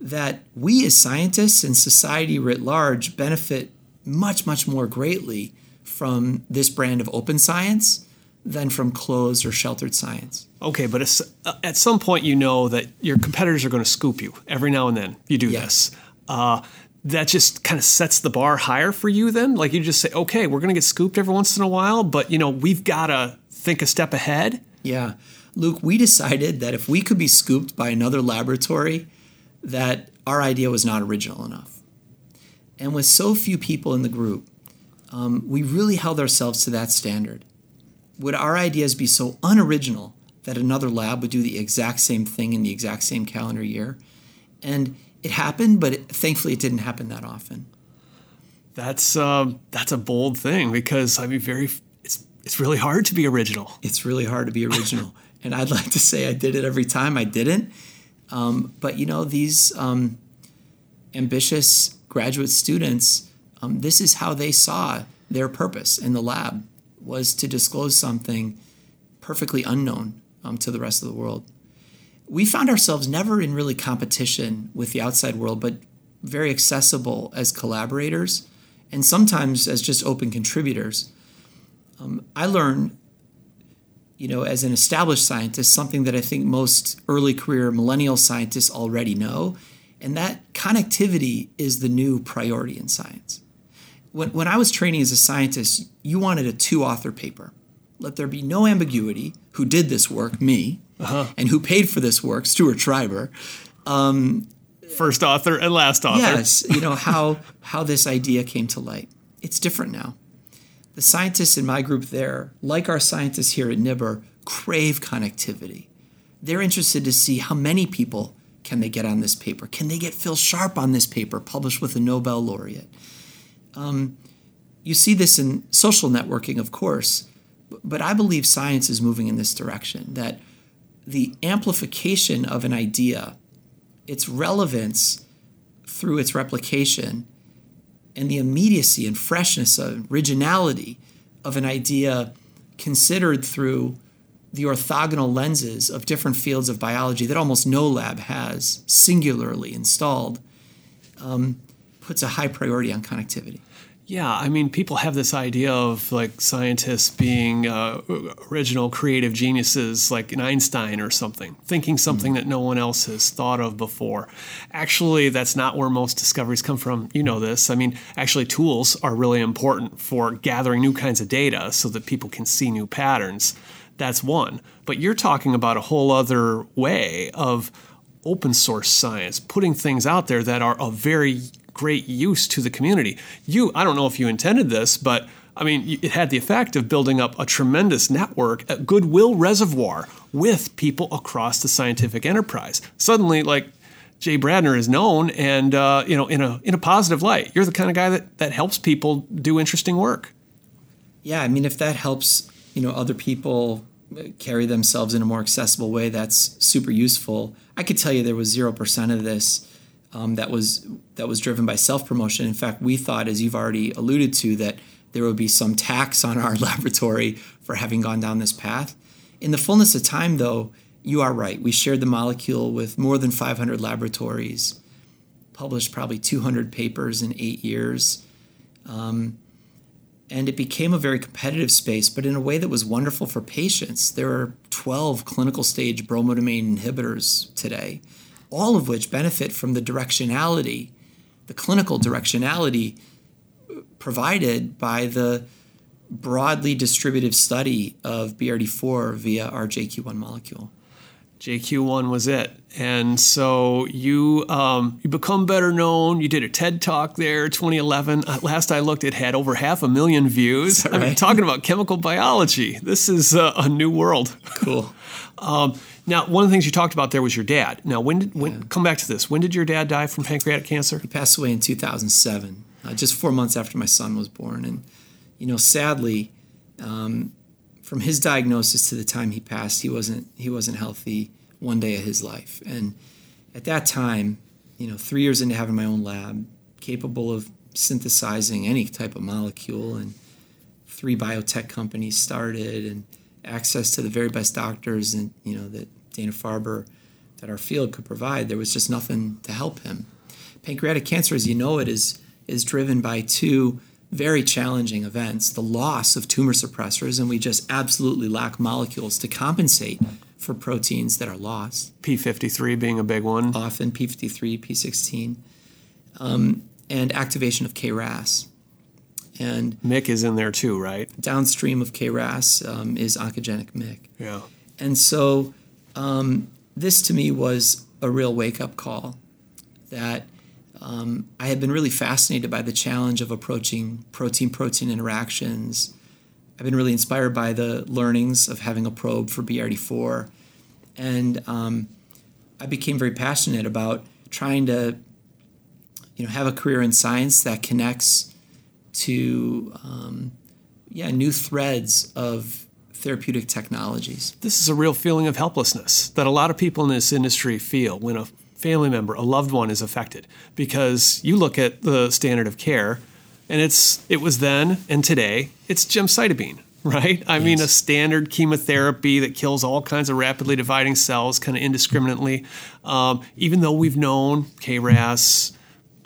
that we as scientists and society writ large benefit much, much more greatly from this brand of open science than from closed or sheltered science. Okay, but it's, uh, at some point you know that your competitors are going to scoop you every now and then. You do yes. this. Uh, that just kind of sets the bar higher for you then? Like you just say, okay, we're going to get scooped every once in a while, but you know we've got to think a step ahead? Yeah. Luke, we decided that if we could be scooped by another laboratory, that our idea was not original enough. And with so few people in the group, um, we really held ourselves to that standard. Would our ideas be so unoriginal that another lab would do the exact same thing in the exact same calendar year? And it happened, but it, thankfully it didn't happen that often. That's uh, that's a bold thing because, I mean, very it's it's really hard to be original. It's really hard to be original. And I'd like to say I did it every time. I didn't. Um, but, you know, these um, ambitious graduate students, um, this is how they saw their purpose in the lab, was to disclose something perfectly unknown um, to the rest of the world. We found ourselves never in really competition with the outside world, but very accessible as collaborators and sometimes as just open contributors. Um, I learned you know, as an established scientist, something that I think most early career millennial scientists already know, and that connectivity is the new priority in science. When, when I was training as a scientist, you wanted a two-author paper. Let there be no ambiguity, who did this work, me, uh-huh. and who paid for this work, Stuart Schreiber. Um, First author and last author. Yes, you know, how how this idea came to light. It's different now. The scientists in my group there, like our scientists here at NIBR, crave connectivity. They're interested to see how many people can they get on this paper. Can they get Phil Sharp on this paper, published with a Nobel laureate? Um, you see this in social networking, of course, but I believe science is moving in this direction, that the amplification of an idea, its relevance through its replication, and the immediacy and freshness of originality of an idea considered through the orthogonal lenses of different fields of biology that almost no lab has singularly installed, um, puts a high priority on connectivity. Yeah, I mean, people have this idea of like scientists being uh, original creative geniuses like an Einstein or something, thinking something mm-hmm. that no one else has thought of before. Actually, that's not where most discoveries come from. You know this. I mean, actually, tools are really important for gathering new kinds of data so that people can see new patterns. That's one. But you're talking about a whole other way of open source science, putting things out there that are a very great use to the community. You, I don't know if you intended this, but I mean, it had the effect of building up a tremendous network, a goodwill reservoir with people across the scientific enterprise. Suddenly, like Jay Bradner is known, and uh, you know, in a in a positive light. You're the kind of guy that that helps people do interesting work. Yeah, I mean, if that helps, you know, other people carry themselves in a more accessible way, that's super useful. I could tell you there was zero percent of this. Um, that was that was driven by self-promotion. In fact, we thought, as you've already alluded to, that there would be some tax on our laboratory for having gone down this path. In the fullness of time, though, you are right. We shared the molecule with more than five hundred laboratories, published probably two hundred papers in eight years. Um, and it became a very competitive space, but in a way that was wonderful for patients. There are twelve clinical stage bromodomain inhibitors today, all of which benefit from the directionality, the clinical directionality provided by the broadly distributive study of B R D four via our J Q one molecule. J Q one was it. And so you um, you become better known. You did a TED Talk there, twenty eleven. At last I looked, it had over half a million views. Right? I mean, talking about chemical biology. This is a, a new world. Cool. um, now, one of the things you talked about there was your dad. Now, when did when yeah. come back to this. When did your dad die from pancreatic cancer? He passed away in two thousand seven, uh, just four months after my son was born. And, you know, sadly, um, from his diagnosis to the time he passed, he wasn't he wasn't healthy one day of his life. And at that time, you know, three years into having my own lab, capable of synthesizing any type of molecule, and three biotech companies started, and access to the very best doctors, and you know that Dana-Farber, that our field could provide, there was just nothing to help him. Pancreatic cancer, as you know it, is is driven by two very challenging events: the loss of tumor suppressors, and we just absolutely lack molecules to compensate for proteins that are lost. P fifty-three being a big one. Often P fifty-three, P sixteen. Um, and activation of K R A S. And M Y C is in there too, right? Downstream of K R A S um, is oncogenic M Y C. Yeah. And so um, this to me was a real wake-up call that Um, I had been really fascinated by the challenge of approaching protein-protein interactions. I've been really inspired by the learnings of having a probe for B R D four. And um, I became very passionate about trying to, you know, have a career in science that connects to, um, yeah, new threads of therapeutic technologies. This is a real feeling of helplessness that a lot of people in this industry feel when a family member, a loved one, is affected, because you look at the standard of care, and it's it was then and today it's gemcitabine, right? I yes. mean, a standard chemotherapy that kills all kinds of rapidly dividing cells, kind of indiscriminately. Um, even though we've known K R A S,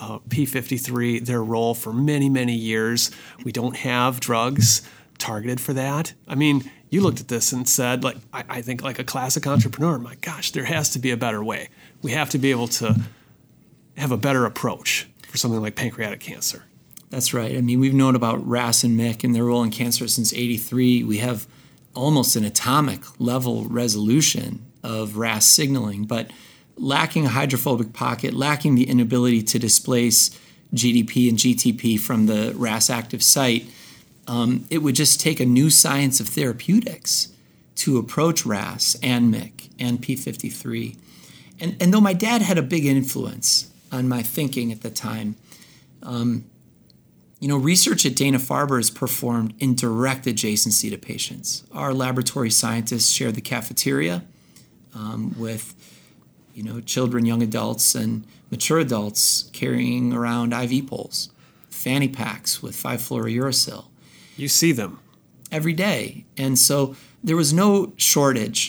uh, P fifty-three, their role for many many years, we don't have drugs targeted for that. I mean, you looked at this and said, like, I, I think like a classic entrepreneur, my gosh, there has to be a better way. We have to be able to have a better approach for something like pancreatic cancer. That's right. I mean, we've known about R A S and M Y C and their role in cancer since eighty-three. We have almost an atomic level resolution of R A S signaling, but lacking a hydrophobic pocket, lacking the inability to displace G D P and G T P from the R A S active site, um, it would just take a new science of therapeutics to approach R A S and M Y C and P fifty-three. And, and though my dad had a big influence on my thinking at the time, um, you know, research at Dana-Farber is performed in direct adjacency to patients. Our laboratory scientists share the cafeteria um, with, you know, children, young adults, and mature adults carrying around I V poles, fanny packs with five fluorouracil. You see them. Every day. And so there was no shortage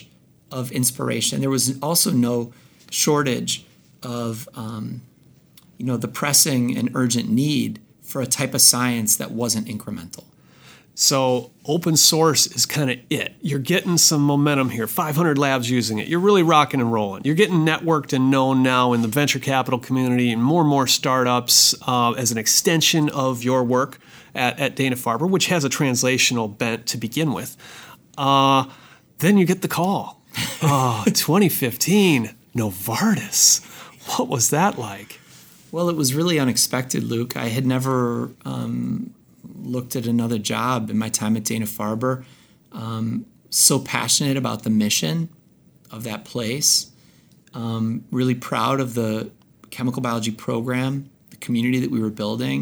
of inspiration. There was also no shortage of, um, you know, the pressing and urgent need for a type of science that wasn't incremental. So open source is kind of it. You're getting some momentum here. five hundred labs using it. You're really rocking and rolling. You're getting networked and known now in the venture capital community and more and more startups uh, as an extension of your work at, at Dana-Farber, which has a translational bent to begin with. Uh, then you get the call. Oh, twenty fifteen. Novartis. What was that like? Well, it was really unexpected, Luke. I had never um, looked at another job in my time at Dana-Farber. Um, so passionate about the mission of that place. Um, really proud of the chemical biology program, the community that we were building,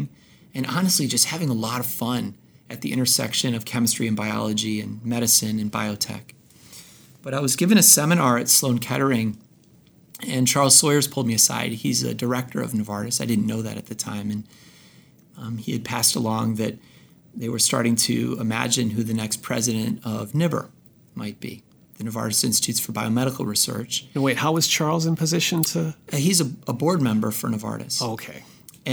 and honestly just having a lot of fun at the intersection of chemistry and biology and medicine and biotech. But I was given a seminar at Sloan Kettering, and Charles Sawyers pulled me aside. He's a director of Novartis. I didn't know that at the time. And um, he had passed along that they were starting to imagine who the next president of NIBR might be, the Novartis Institutes for Biomedical Research. And wait, how was Charles in position to? Uh, he's a, a board member for Novartis. Oh, okay.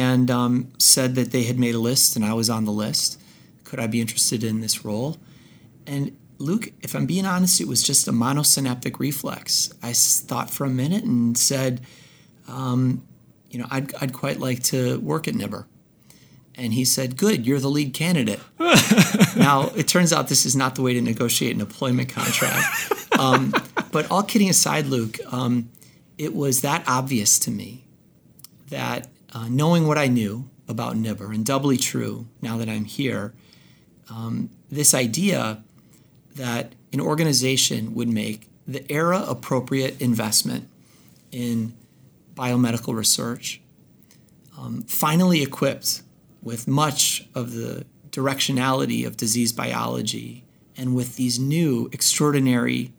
And um, said that they had made a list, and I was on the list. Could I be interested in this role? And Luke, if I'm being honest, it was just a monosynaptic reflex. I thought for a minute and said, um, you know, I'd, I'd quite like to work at NIBR. And he said, good, you're the lead candidate. Now, it turns out this is not the way to negotiate an employment contract. Um, but all kidding aside, Luke, um, it was that obvious to me that uh, knowing what I knew about NIBR, and doubly true now that I'm here, um, this idea that an organization would make the era-appropriate investment in biomedical research, um, finally equipped with much of the directionality of disease biology and with these new extraordinary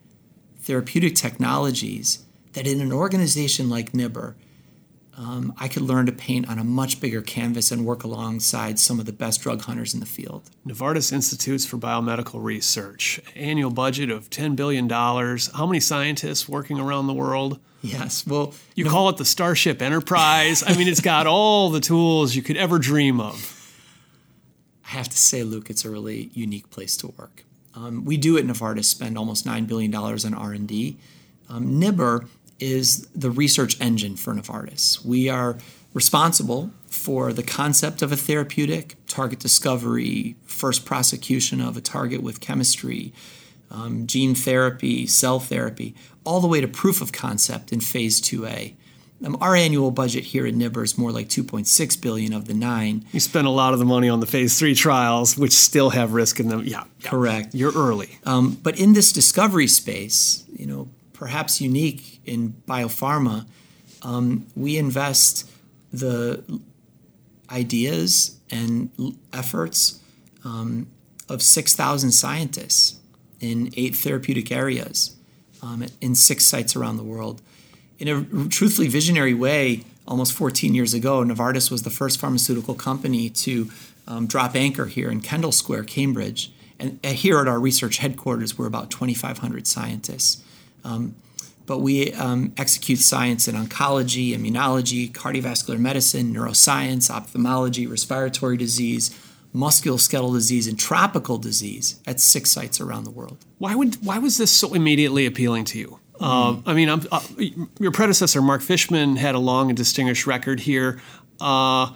therapeutic technologies, that in an organization like NIBR, um, I could learn to paint on a much bigger canvas and work alongside some of the best drug hunters in the field. Novartis Institutes for Biomedical Research, annual budget of ten billion dollars. How many scientists working around the world? Yes. Well, you no, call it the Starship Enterprise. I mean, it's got all the tools you could ever dream of. I have to say, Luke, it's a really unique place to work. Um, we do at Novartis spend almost nine billion dollars on R and D. Um, NIBR is the research engine for Novartis. We are responsible for the concept of a therapeutic, target discovery, first prosecution of a target with chemistry, Um, gene therapy, cell therapy, all the way to proof of concept in phase two A. Um, our annual budget here at NIBR is more like two point six billion dollars of the nine. You spend a lot of the money on the phase three trials, which still have risk in them. Yeah, yeah. Correct. You're early. Um, but in this discovery space, you know, perhaps unique in biopharma, um, we invest the ideas and efforts um, of six thousand scientists in eight therapeutic areas, um, in six sites around the world. In a truthfully visionary way, almost fourteen years ago, Novartis was the first pharmaceutical company to um, drop anchor here in Kendall Square, Cambridge. And uh, here at our research headquarters, we're about twenty-five hundred scientists. Um, but we um, execute science in oncology, immunology, cardiovascular medicine, neuroscience, ophthalmology, respiratory disease, musculoskeletal disease, and tropical disease at six sites around the world. Why would why was this so immediately appealing to you? Mm. Uh, I mean, I'm, uh, your predecessor, Mark Fishman, had a long and distinguished record here. Uh,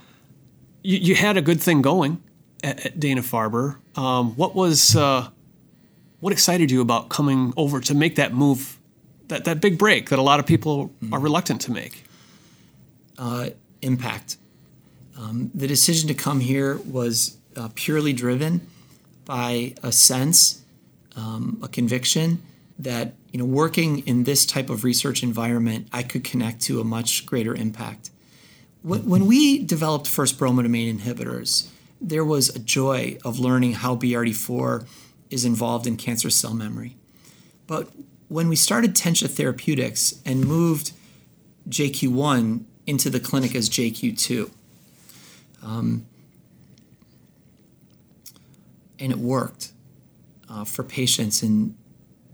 you, you had a good thing going at, at Dana-Farber. Um, what was uh, what excited you about coming over to make that move, that, that big break that a lot of people mm. are reluctant to make? Uh, impact. Um, the decision to come here was Uh, purely driven by a sense, um, a conviction that, you know, working in this type of research environment, I could connect to a much greater impact. When, when we developed first bromodomain inhibitors, there was a joy of learning how B R D four is involved in cancer cell memory. But when we started Tensha Therapeutics and moved J Q one into the clinic as J Q two, um, and it worked uh, for patients in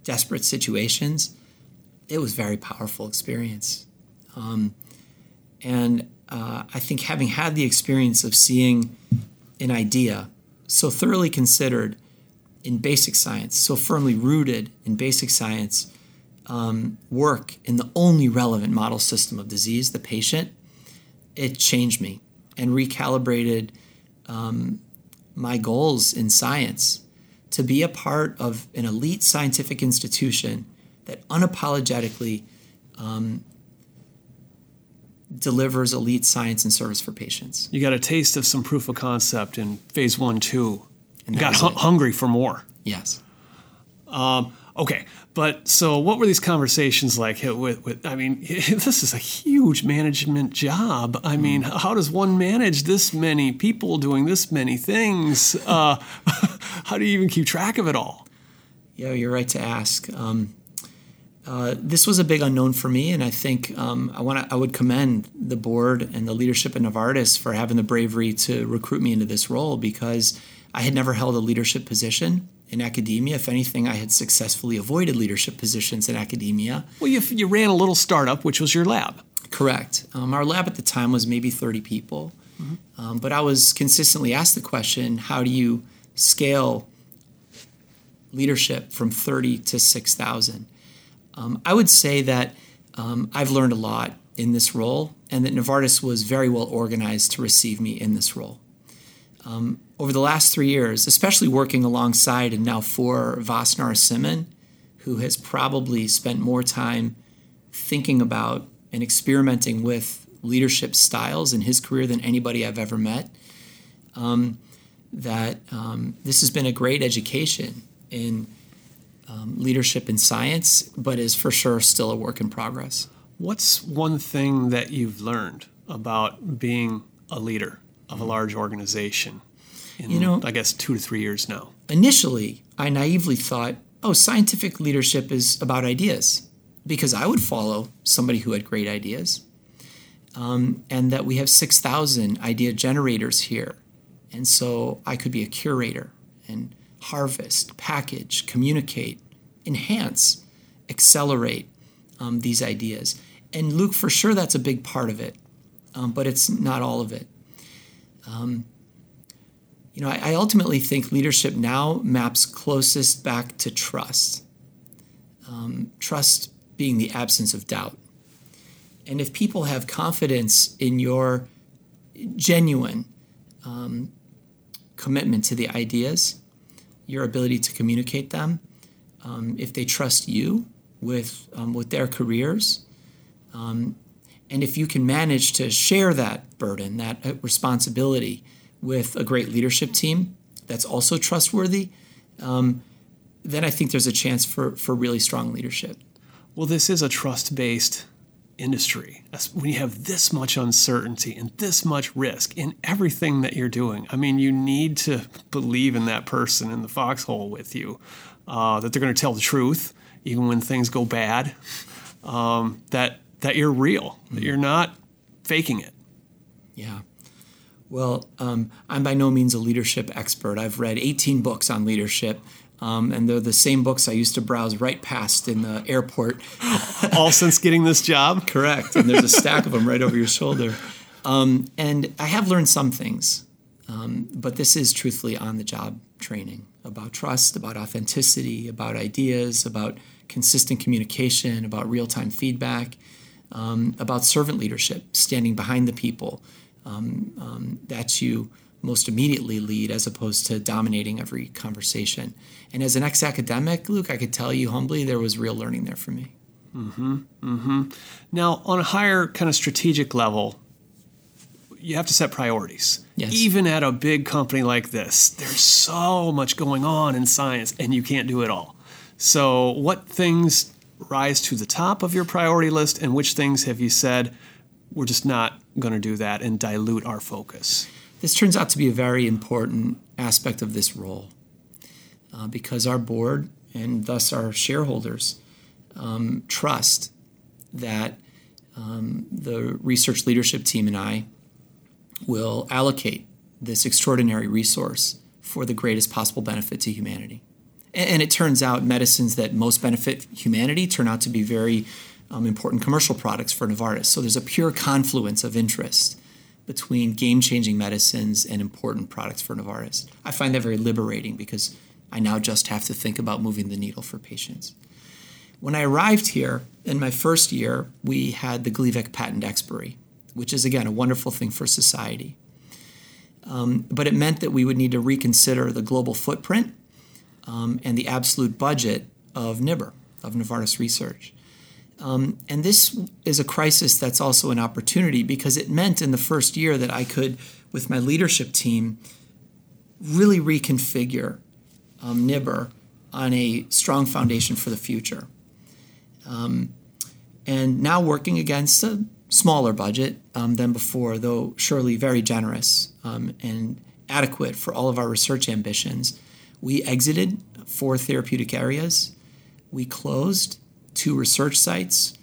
desperate situations, it was a very powerful experience. Um, and uh, I think having had the experience of seeing an idea so thoroughly considered in basic science, so firmly rooted in basic science, um, work in the only relevant model system of disease, the patient, it changed me and recalibrated um, my goals in science, to be a part of an elite scientific institution that unapologetically um, delivers elite science and service for patients. You got a taste of some proof of concept in phase one, two, and got hu- hungry for more. Yes. Um, okay, but so what were these conversations like? With, with I mean, this is a huge management job. I mean, mm. how does one manage this many people doing this many things? Uh, how do you even keep track of it all? Yeah, you're right to ask. Um, uh, this was a big unknown for me, and I think um, I want I would commend the board and the leadership at Novartis for having the bravery to recruit me into this role, because I had never held a leadership position in academia. If anything, I had successfully avoided leadership positions in academia. Well, you, you ran a little startup, which was your lab. Correct. Um, our lab at the time was maybe thirty people. Mm-hmm. Um, but I was consistently asked the question, how do you scale leadership from thirty to six thousand? Um, I would say that um, I've learned a lot in this role, and that Novartis was very well organized to receive me in this role. Um, over the last three years, especially working alongside and now for Vasnar Simmon, who has probably spent more time thinking about and experimenting with leadership styles in his career than anybody I've ever met, um, that um, this has been a great education in um, leadership in science, but is for sure still a work in progress. What's one thing that you've learned about being a leader of a large organization in, you know, I guess, two to three years now? Initially, I naively thought, oh, scientific leadership is about ideas, because I would follow somebody who had great ideas, um, and that we have six thousand idea generators here. And so I could be a curator and harvest, package, communicate, enhance, accelerate um, these ideas. And Luke, for sure, that's a big part of it, um, but it's not all of it. Um, you know, I, I ultimately think leadership now maps closest back to trust. Um, trust being the absence of doubt. And if people have confidence in your genuine um, commitment to the ideas, your ability to communicate them, um, if they trust you with, um, with their careers, um, and if you can manage to share that burden, that responsibility with a great leadership team that's also trustworthy, um, then I think there's a chance for, for really strong leadership. Well, this is a trust-based industry. When you have this much uncertainty and this much risk in everything that you're doing, I mean, you need to believe in that person in the foxhole with you, uh, that they're going to tell the truth, even when things go bad, um, that... that you're real, that you're not faking it. Yeah. Well, um, I'm by no means a leadership expert. I've read eighteen books on leadership, um, and they're the same books I used to browse right past in the airport. All since getting this job? Correct. And there's a stack of them right over your shoulder. Um, and I have learned some things, um, but this is truthfully on-the-job training about trust, about authenticity, about ideas, about consistent communication, about real-time feedback. Um, about servant leadership, standing behind the people um, um, that you most immediately lead as opposed to dominating every conversation. And as an ex-academic, Luke, I could tell you humbly there was real learning there for me. Mm-hmm, mm-hmm. Now, on a higher kind of strategic level, you have to set priorities. Yes. Even at a big company like this, there's so much going on in science, and you can't do it all. So what things rise to the top of your priority list, and which things have you said, we're just not going to do that and dilute our focus? This turns out to be a very important aspect of this role uh, because our board and thus our shareholders um, trust that um, the research leadership team and I will allocate this extraordinary resource for the greatest possible benefit to humanity. And it turns out medicines that most benefit humanity turn out to be very um, important commercial products for Novartis. So there's a pure confluence of interest between game-changing medicines and important products for Novartis. I find that very liberating because I now just have to think about moving the needle for patients. When I arrived here in my first year, we had the Gleevec patent expiry, which is, again, a wonderful thing for society. Um, but it meant that we would need to reconsider the global footprint Um, and the absolute budget of NIBR, of Novartis Research. Um, and this is a crisis that's also an opportunity because it meant in the first year that I could, with my leadership team, really reconfigure um, NIBR on a strong foundation for the future. Um, and now working against a smaller budget um, than before, though surely very generous um, and adequate for all of our research ambitions, we exited four therapeutic areas. We closed two research sites.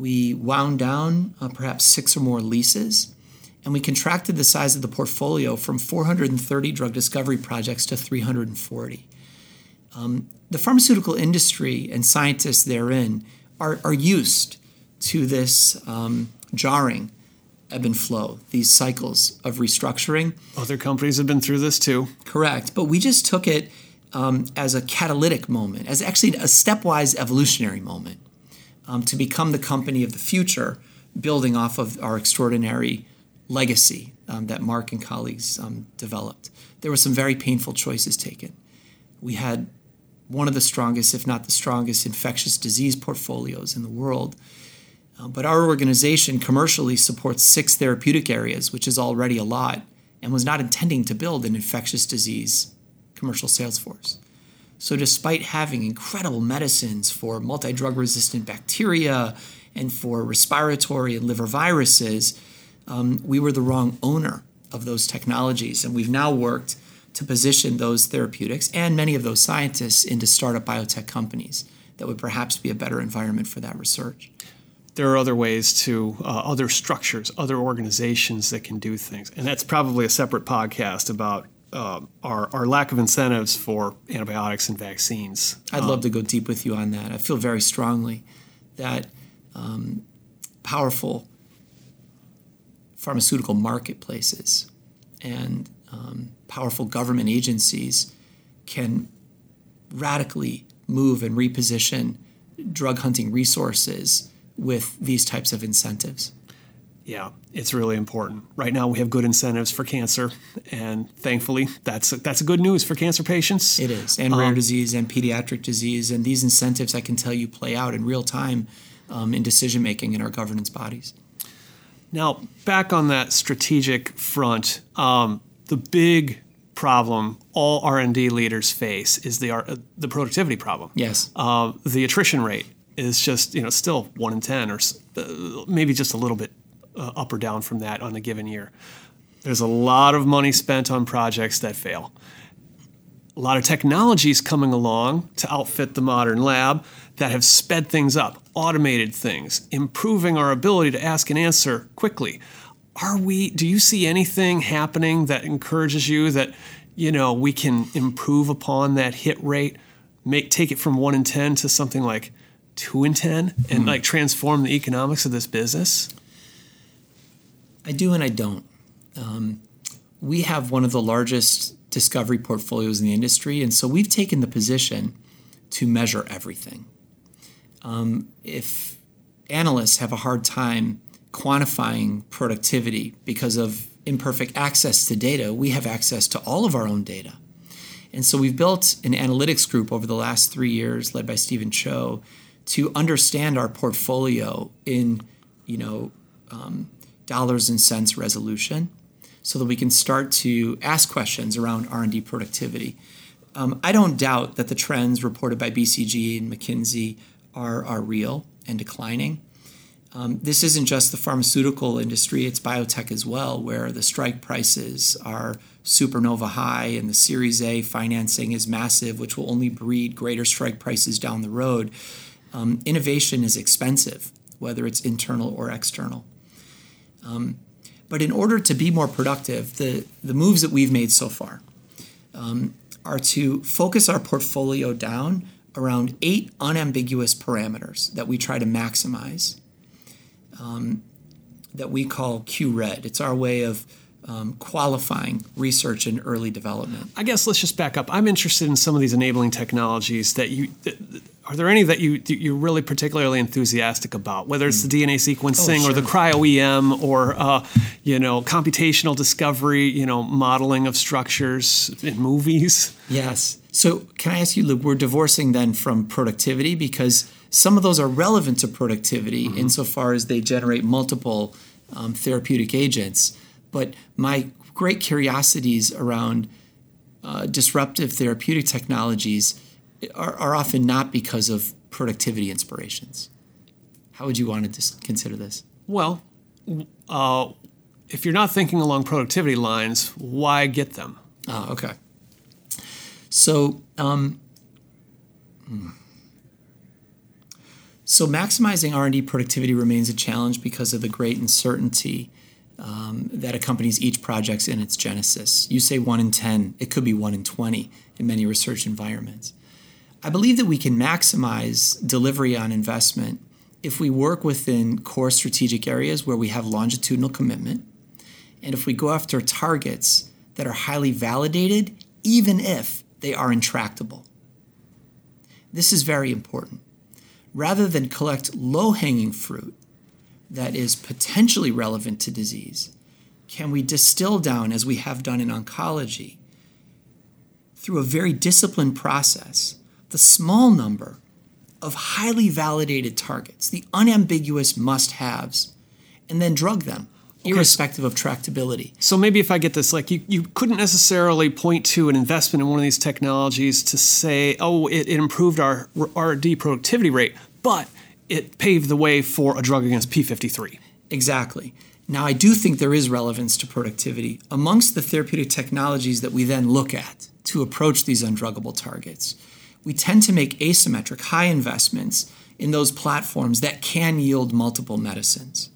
We wound down uh, perhaps six or more leases. And we contracted the size of the portfolio from four hundred thirty drug discovery projects to three hundred forty. Um, the pharmaceutical industry and scientists therein are, are used to this um, jarring ebb and flow, these cycles of restructuring. Other companies have been through this too. Correct. But we just took it um, as a catalytic moment, as actually a stepwise evolutionary moment um, to become the company of the future, building off of our extraordinary legacy um, that Mark and colleagues um, developed. There were some very painful choices taken. We had one of the strongest, if not the strongest, infectious disease portfolios in the world. Uh, but our organization commercially supports six therapeutic areas, which is already a lot, and was not intending to build an infectious disease commercial sales force. So despite having incredible medicines for multi-drug-resistant bacteria and for respiratory and liver viruses, um, we were the wrong owner of those technologies. And we've now worked to position those therapeutics and many of those scientists into startup biotech companies that would perhaps be a better environment for that research. There are other ways to, uh, other structures, other organizations that can do things. And that's probably a separate podcast about uh, our, our lack of incentives for antibiotics and vaccines. I'd um, love to go deep with you on that. I feel very strongly that um, powerful pharmaceutical marketplaces and um, powerful government agencies can radically move and reposition drug hunting resources with these types of incentives. Yeah, it's really important. Right now we have good incentives for cancer, and thankfully that's a, that's good news for cancer patients. It is, and um, rare disease and pediatric disease, and these incentives I can tell you play out in real time um, in decision making in our governance bodies. Now, back on that strategic front, um, the big problem all R and D leaders face is the uh, the productivity problem. Yes. Uh, the attrition rate is just, you know, still one in ten or maybe just a little bit uh, up or down from that on a given year. There's a lot of money spent on projects that fail. A lot of technologies coming along to outfit the modern lab that have sped things up, automated things, improving our ability to ask and answer quickly. Are we, do you see anything happening that encourages you that, you know, we can improve upon that hit rate, make take it from one in ten to something like two in ten and mm. like transform the economics of this business? I do and I don't. Um, we have one of the largest discovery portfolios in the industry, and so we've taken the position to measure everything. Um, if analysts have a hard time quantifying productivity because of imperfect access to data, we have access to all of our own data. And so we've built an analytics group over the last three years led by Stephen Cho to understand our portfolio in, you know, um, dollars and cents resolution so that we can start to ask questions around R and D productivity. Um, I don't doubt that the trends reported by B C G and McKinsey are, are real and declining. Um, this isn't just the pharmaceutical industry, it's biotech as well, where the strike prices are supernova high and the Series A financing is massive, which will only breed greater strike prices down the road. Um, innovation is expensive, whether it's internal or external. Um, but in order to be more productive, the, the moves that we've made so far um, are to focus our portfolio down around eight unambiguous parameters that we try to maximize, um, that we call Q R E D. It's our way of Um, qualifying research and early development. I guess let's just back up. I'm interested in some of these enabling technologies that you, th- th- are there any that you, th- you're really particularly enthusiastic about, whether it's mm. the D N A sequencing oh, sure. or the cryo-E M or, uh, you know, computational discovery, you know, modeling of structures in movies? Yes. So can I ask you, Luke, we're divorcing then from productivity because some of those are relevant to productivity mm-hmm. insofar as they generate multiple um, therapeutic agents. But my great curiosities around uh, disruptive therapeutic technologies are, are often not because of productivity inspirations. How would you want to dis- consider this? Well, uh, if you're not thinking along productivity lines, why get them? Oh, okay. So, um, so maximizing R and D productivity remains a challenge because of the great uncertainty Um, that accompanies each project in its genesis. You say one in ten, it could be one in twenty in many research environments. I believe that we can maximize delivery on investment if we work within core strategic areas where we have longitudinal commitment, and if we go after targets that are highly validated, even if they are intractable. This is very important. Rather than collect low-hanging fruit that is potentially relevant to disease, can we distill down, as we have done in oncology, through a very disciplined process, the small number of highly validated targets, the unambiguous must-haves, and then drug them, okay, irrespective of tractability. So maybe if I get this, like you, you couldn't necessarily point to an investment in one of these technologies to say, oh, it, it improved our R and D productivity rate, but it paved the way for a drug against P fifty-three. Exactly. Now, I do think there is relevance to productivity amongst the therapeutic technologies that we then look at to approach these undruggable targets. We tend to make asymmetric high investments in those platforms that can yield multiple medicines.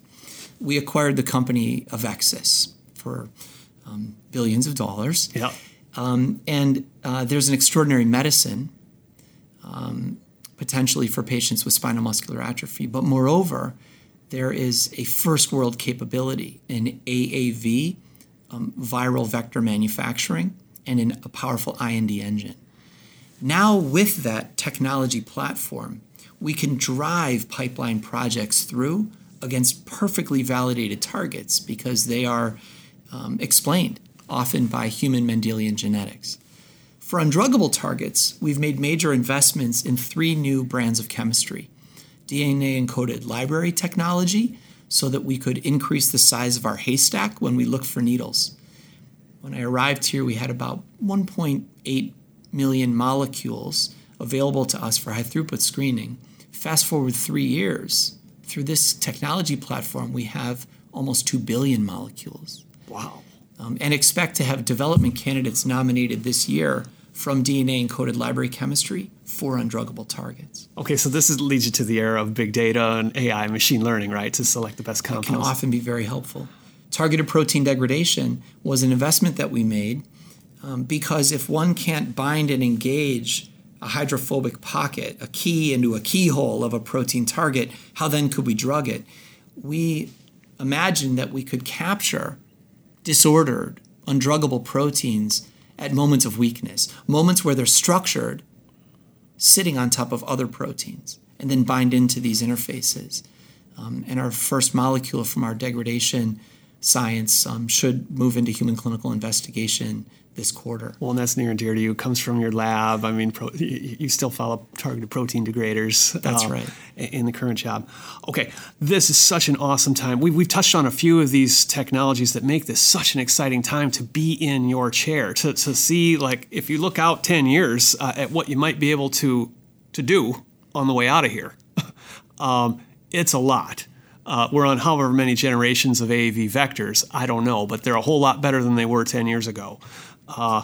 We acquired the company Avexis for um, billions of dollars. Yeah. Um, and uh, there's an extraordinary medicine um, potentially for patients with spinal muscular atrophy. But moreover, there is a first world capability in A A V, um, viral vector manufacturing, and in a powerful I N D engine. Now with that technology platform, we can drive pipeline projects through against perfectly validated targets because they are um, explained often by human Mendelian genetics. For undruggable targets, we've made major investments in three new brands of chemistry. D N A-encoded library technology so that we could increase the size of our haystack when we look for needles. When I arrived here, we had about one point eight million molecules available to us for high-throughput screening. Fast forward three years, through this technology platform, we have almost two billion molecules. Wow. Um, and expect to have development candidates nominated this year from D N A-encoded library chemistry for undruggable targets. Okay, so this is, leads you to the era of big data and A I and machine learning, right, to select the best compounds. It can often be very helpful. Targeted protein degradation was an investment that we made um, because if one can't bind and engage a hydrophobic pocket, a key into a keyhole of a protein target, how then could we drug it? We imagined that we could capture disordered, undruggable proteins at moments of weakness, moments where they're structured, sitting on top of other proteins, and then bind into these interfaces. Um, and our first molecule from our degradation science um, should move into human clinical investigation this quarter. Well, and that's near and dear to you. It comes from your lab. I mean, pro- you still follow targeted protein degraders. That's um, right. In the current job. Okay, this is such an awesome time. We've, we've touched on a few of these technologies that make this such an exciting time to be in your chair, to, to see, like, if you look out ten years uh, at what you might be able to, to do on the way out of here. um, it's a lot. Uh, we're on however many generations of A A V vectors. I don't know, but they're a whole lot better than they were ten years ago. Uh,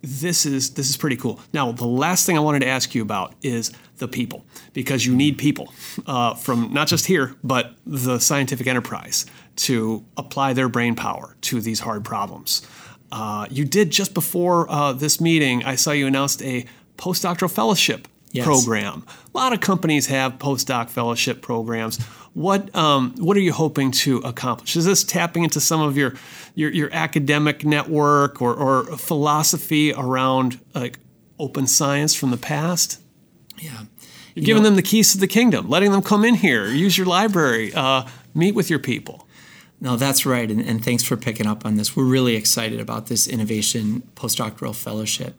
this is this is pretty cool. Now, the last thing I wanted to ask you about is the people, because you need people uh, from not just here, but the scientific enterprise to apply their brain power to these hard problems. Uh, you did just before uh, this meeting, I saw you announced a postdoctoral fellowship yes. program. A lot of companies have postdoc fellowship programs. What um, what are you hoping to accomplish? Is this tapping into some of your your, your academic network or, or philosophy around like open science from the past? Yeah, you're you giving know, them the keys to the kingdom, letting them come in here, use your library, uh, meet with your people. No, that's right, and, and thanks for picking up on this. We're really excited about this innovation postdoctoral fellowship.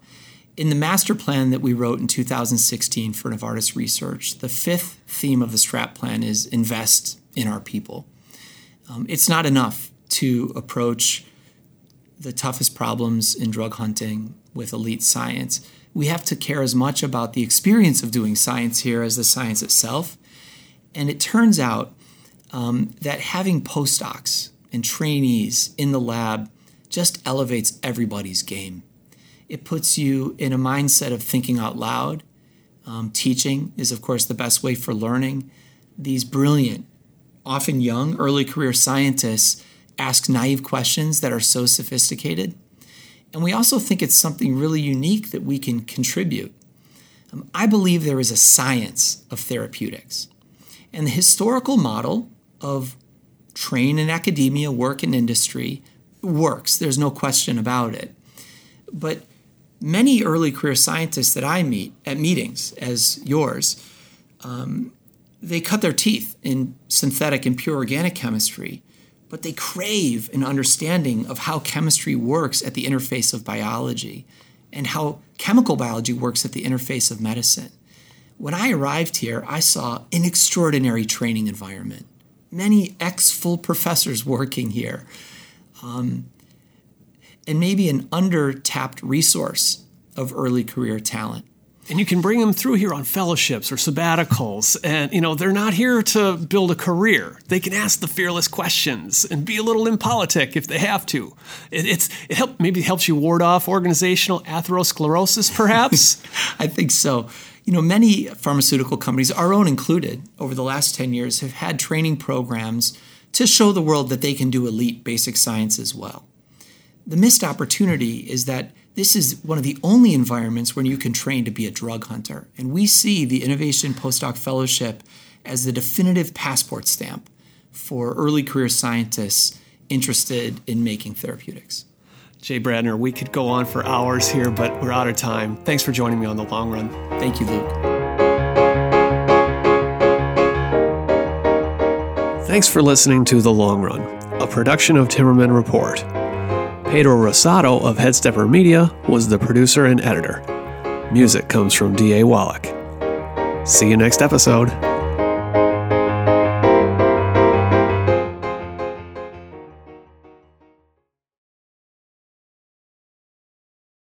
In the master plan that we wrote in two thousand sixteen for Novartis Research, the fifth theme of the STRAP plan is invest in our people. Um, it's not enough to approach the toughest problems in drug hunting with elite science. We have to care as much about the experience of doing science here as the science itself. And it turns out um, that having postdocs and trainees in the lab just elevates everybody's game. It puts you in a mindset of thinking out loud. Um, teaching is, of course, the best way for learning. These brilliant, often young, early career scientists ask naive questions that are so sophisticated. And we also think it's something really unique that we can contribute. Um, I believe there is a science of therapeutics. And the historical model of train in academia, work in industry works. There's no question about it. But many early career scientists that I meet at meetings, as yours, um, they cut their teeth in synthetic and pure organic chemistry but they crave an understanding of how chemistry works at the interface of biology and how chemical biology works at the interface of medicine. When I arrived here, I saw an extraordinary training environment. Many ex-full professors working here, um, and maybe an under-tapped resource of early career talent. And you can bring them through here on fellowships or sabbaticals. And, you know, they're not here to build a career. They can ask the fearless questions and be a little impolitic if they have to. It, it's, it help, maybe helps you ward off organizational atherosclerosis, perhaps? I think so. You know, many pharmaceutical companies, our own included, over the last ten years have had training programs to show the world that they can do elite basic science as well. The missed opportunity is that this is one of the only environments where you can train to be a drug hunter. And we see the Innovation Postdoc Fellowship as the definitive passport stamp for early career scientists interested in making therapeutics. Jay Bradner, we could go on for hours here, but we're out of time. Thanks for joining me on The Long Run. Thank you, Luke. Thanks for listening to The Long Run, a production of Timmerman Report. Pedro Rosado of Headstepper Media was the producer and editor. Music comes from D A Wallach. See you next episode.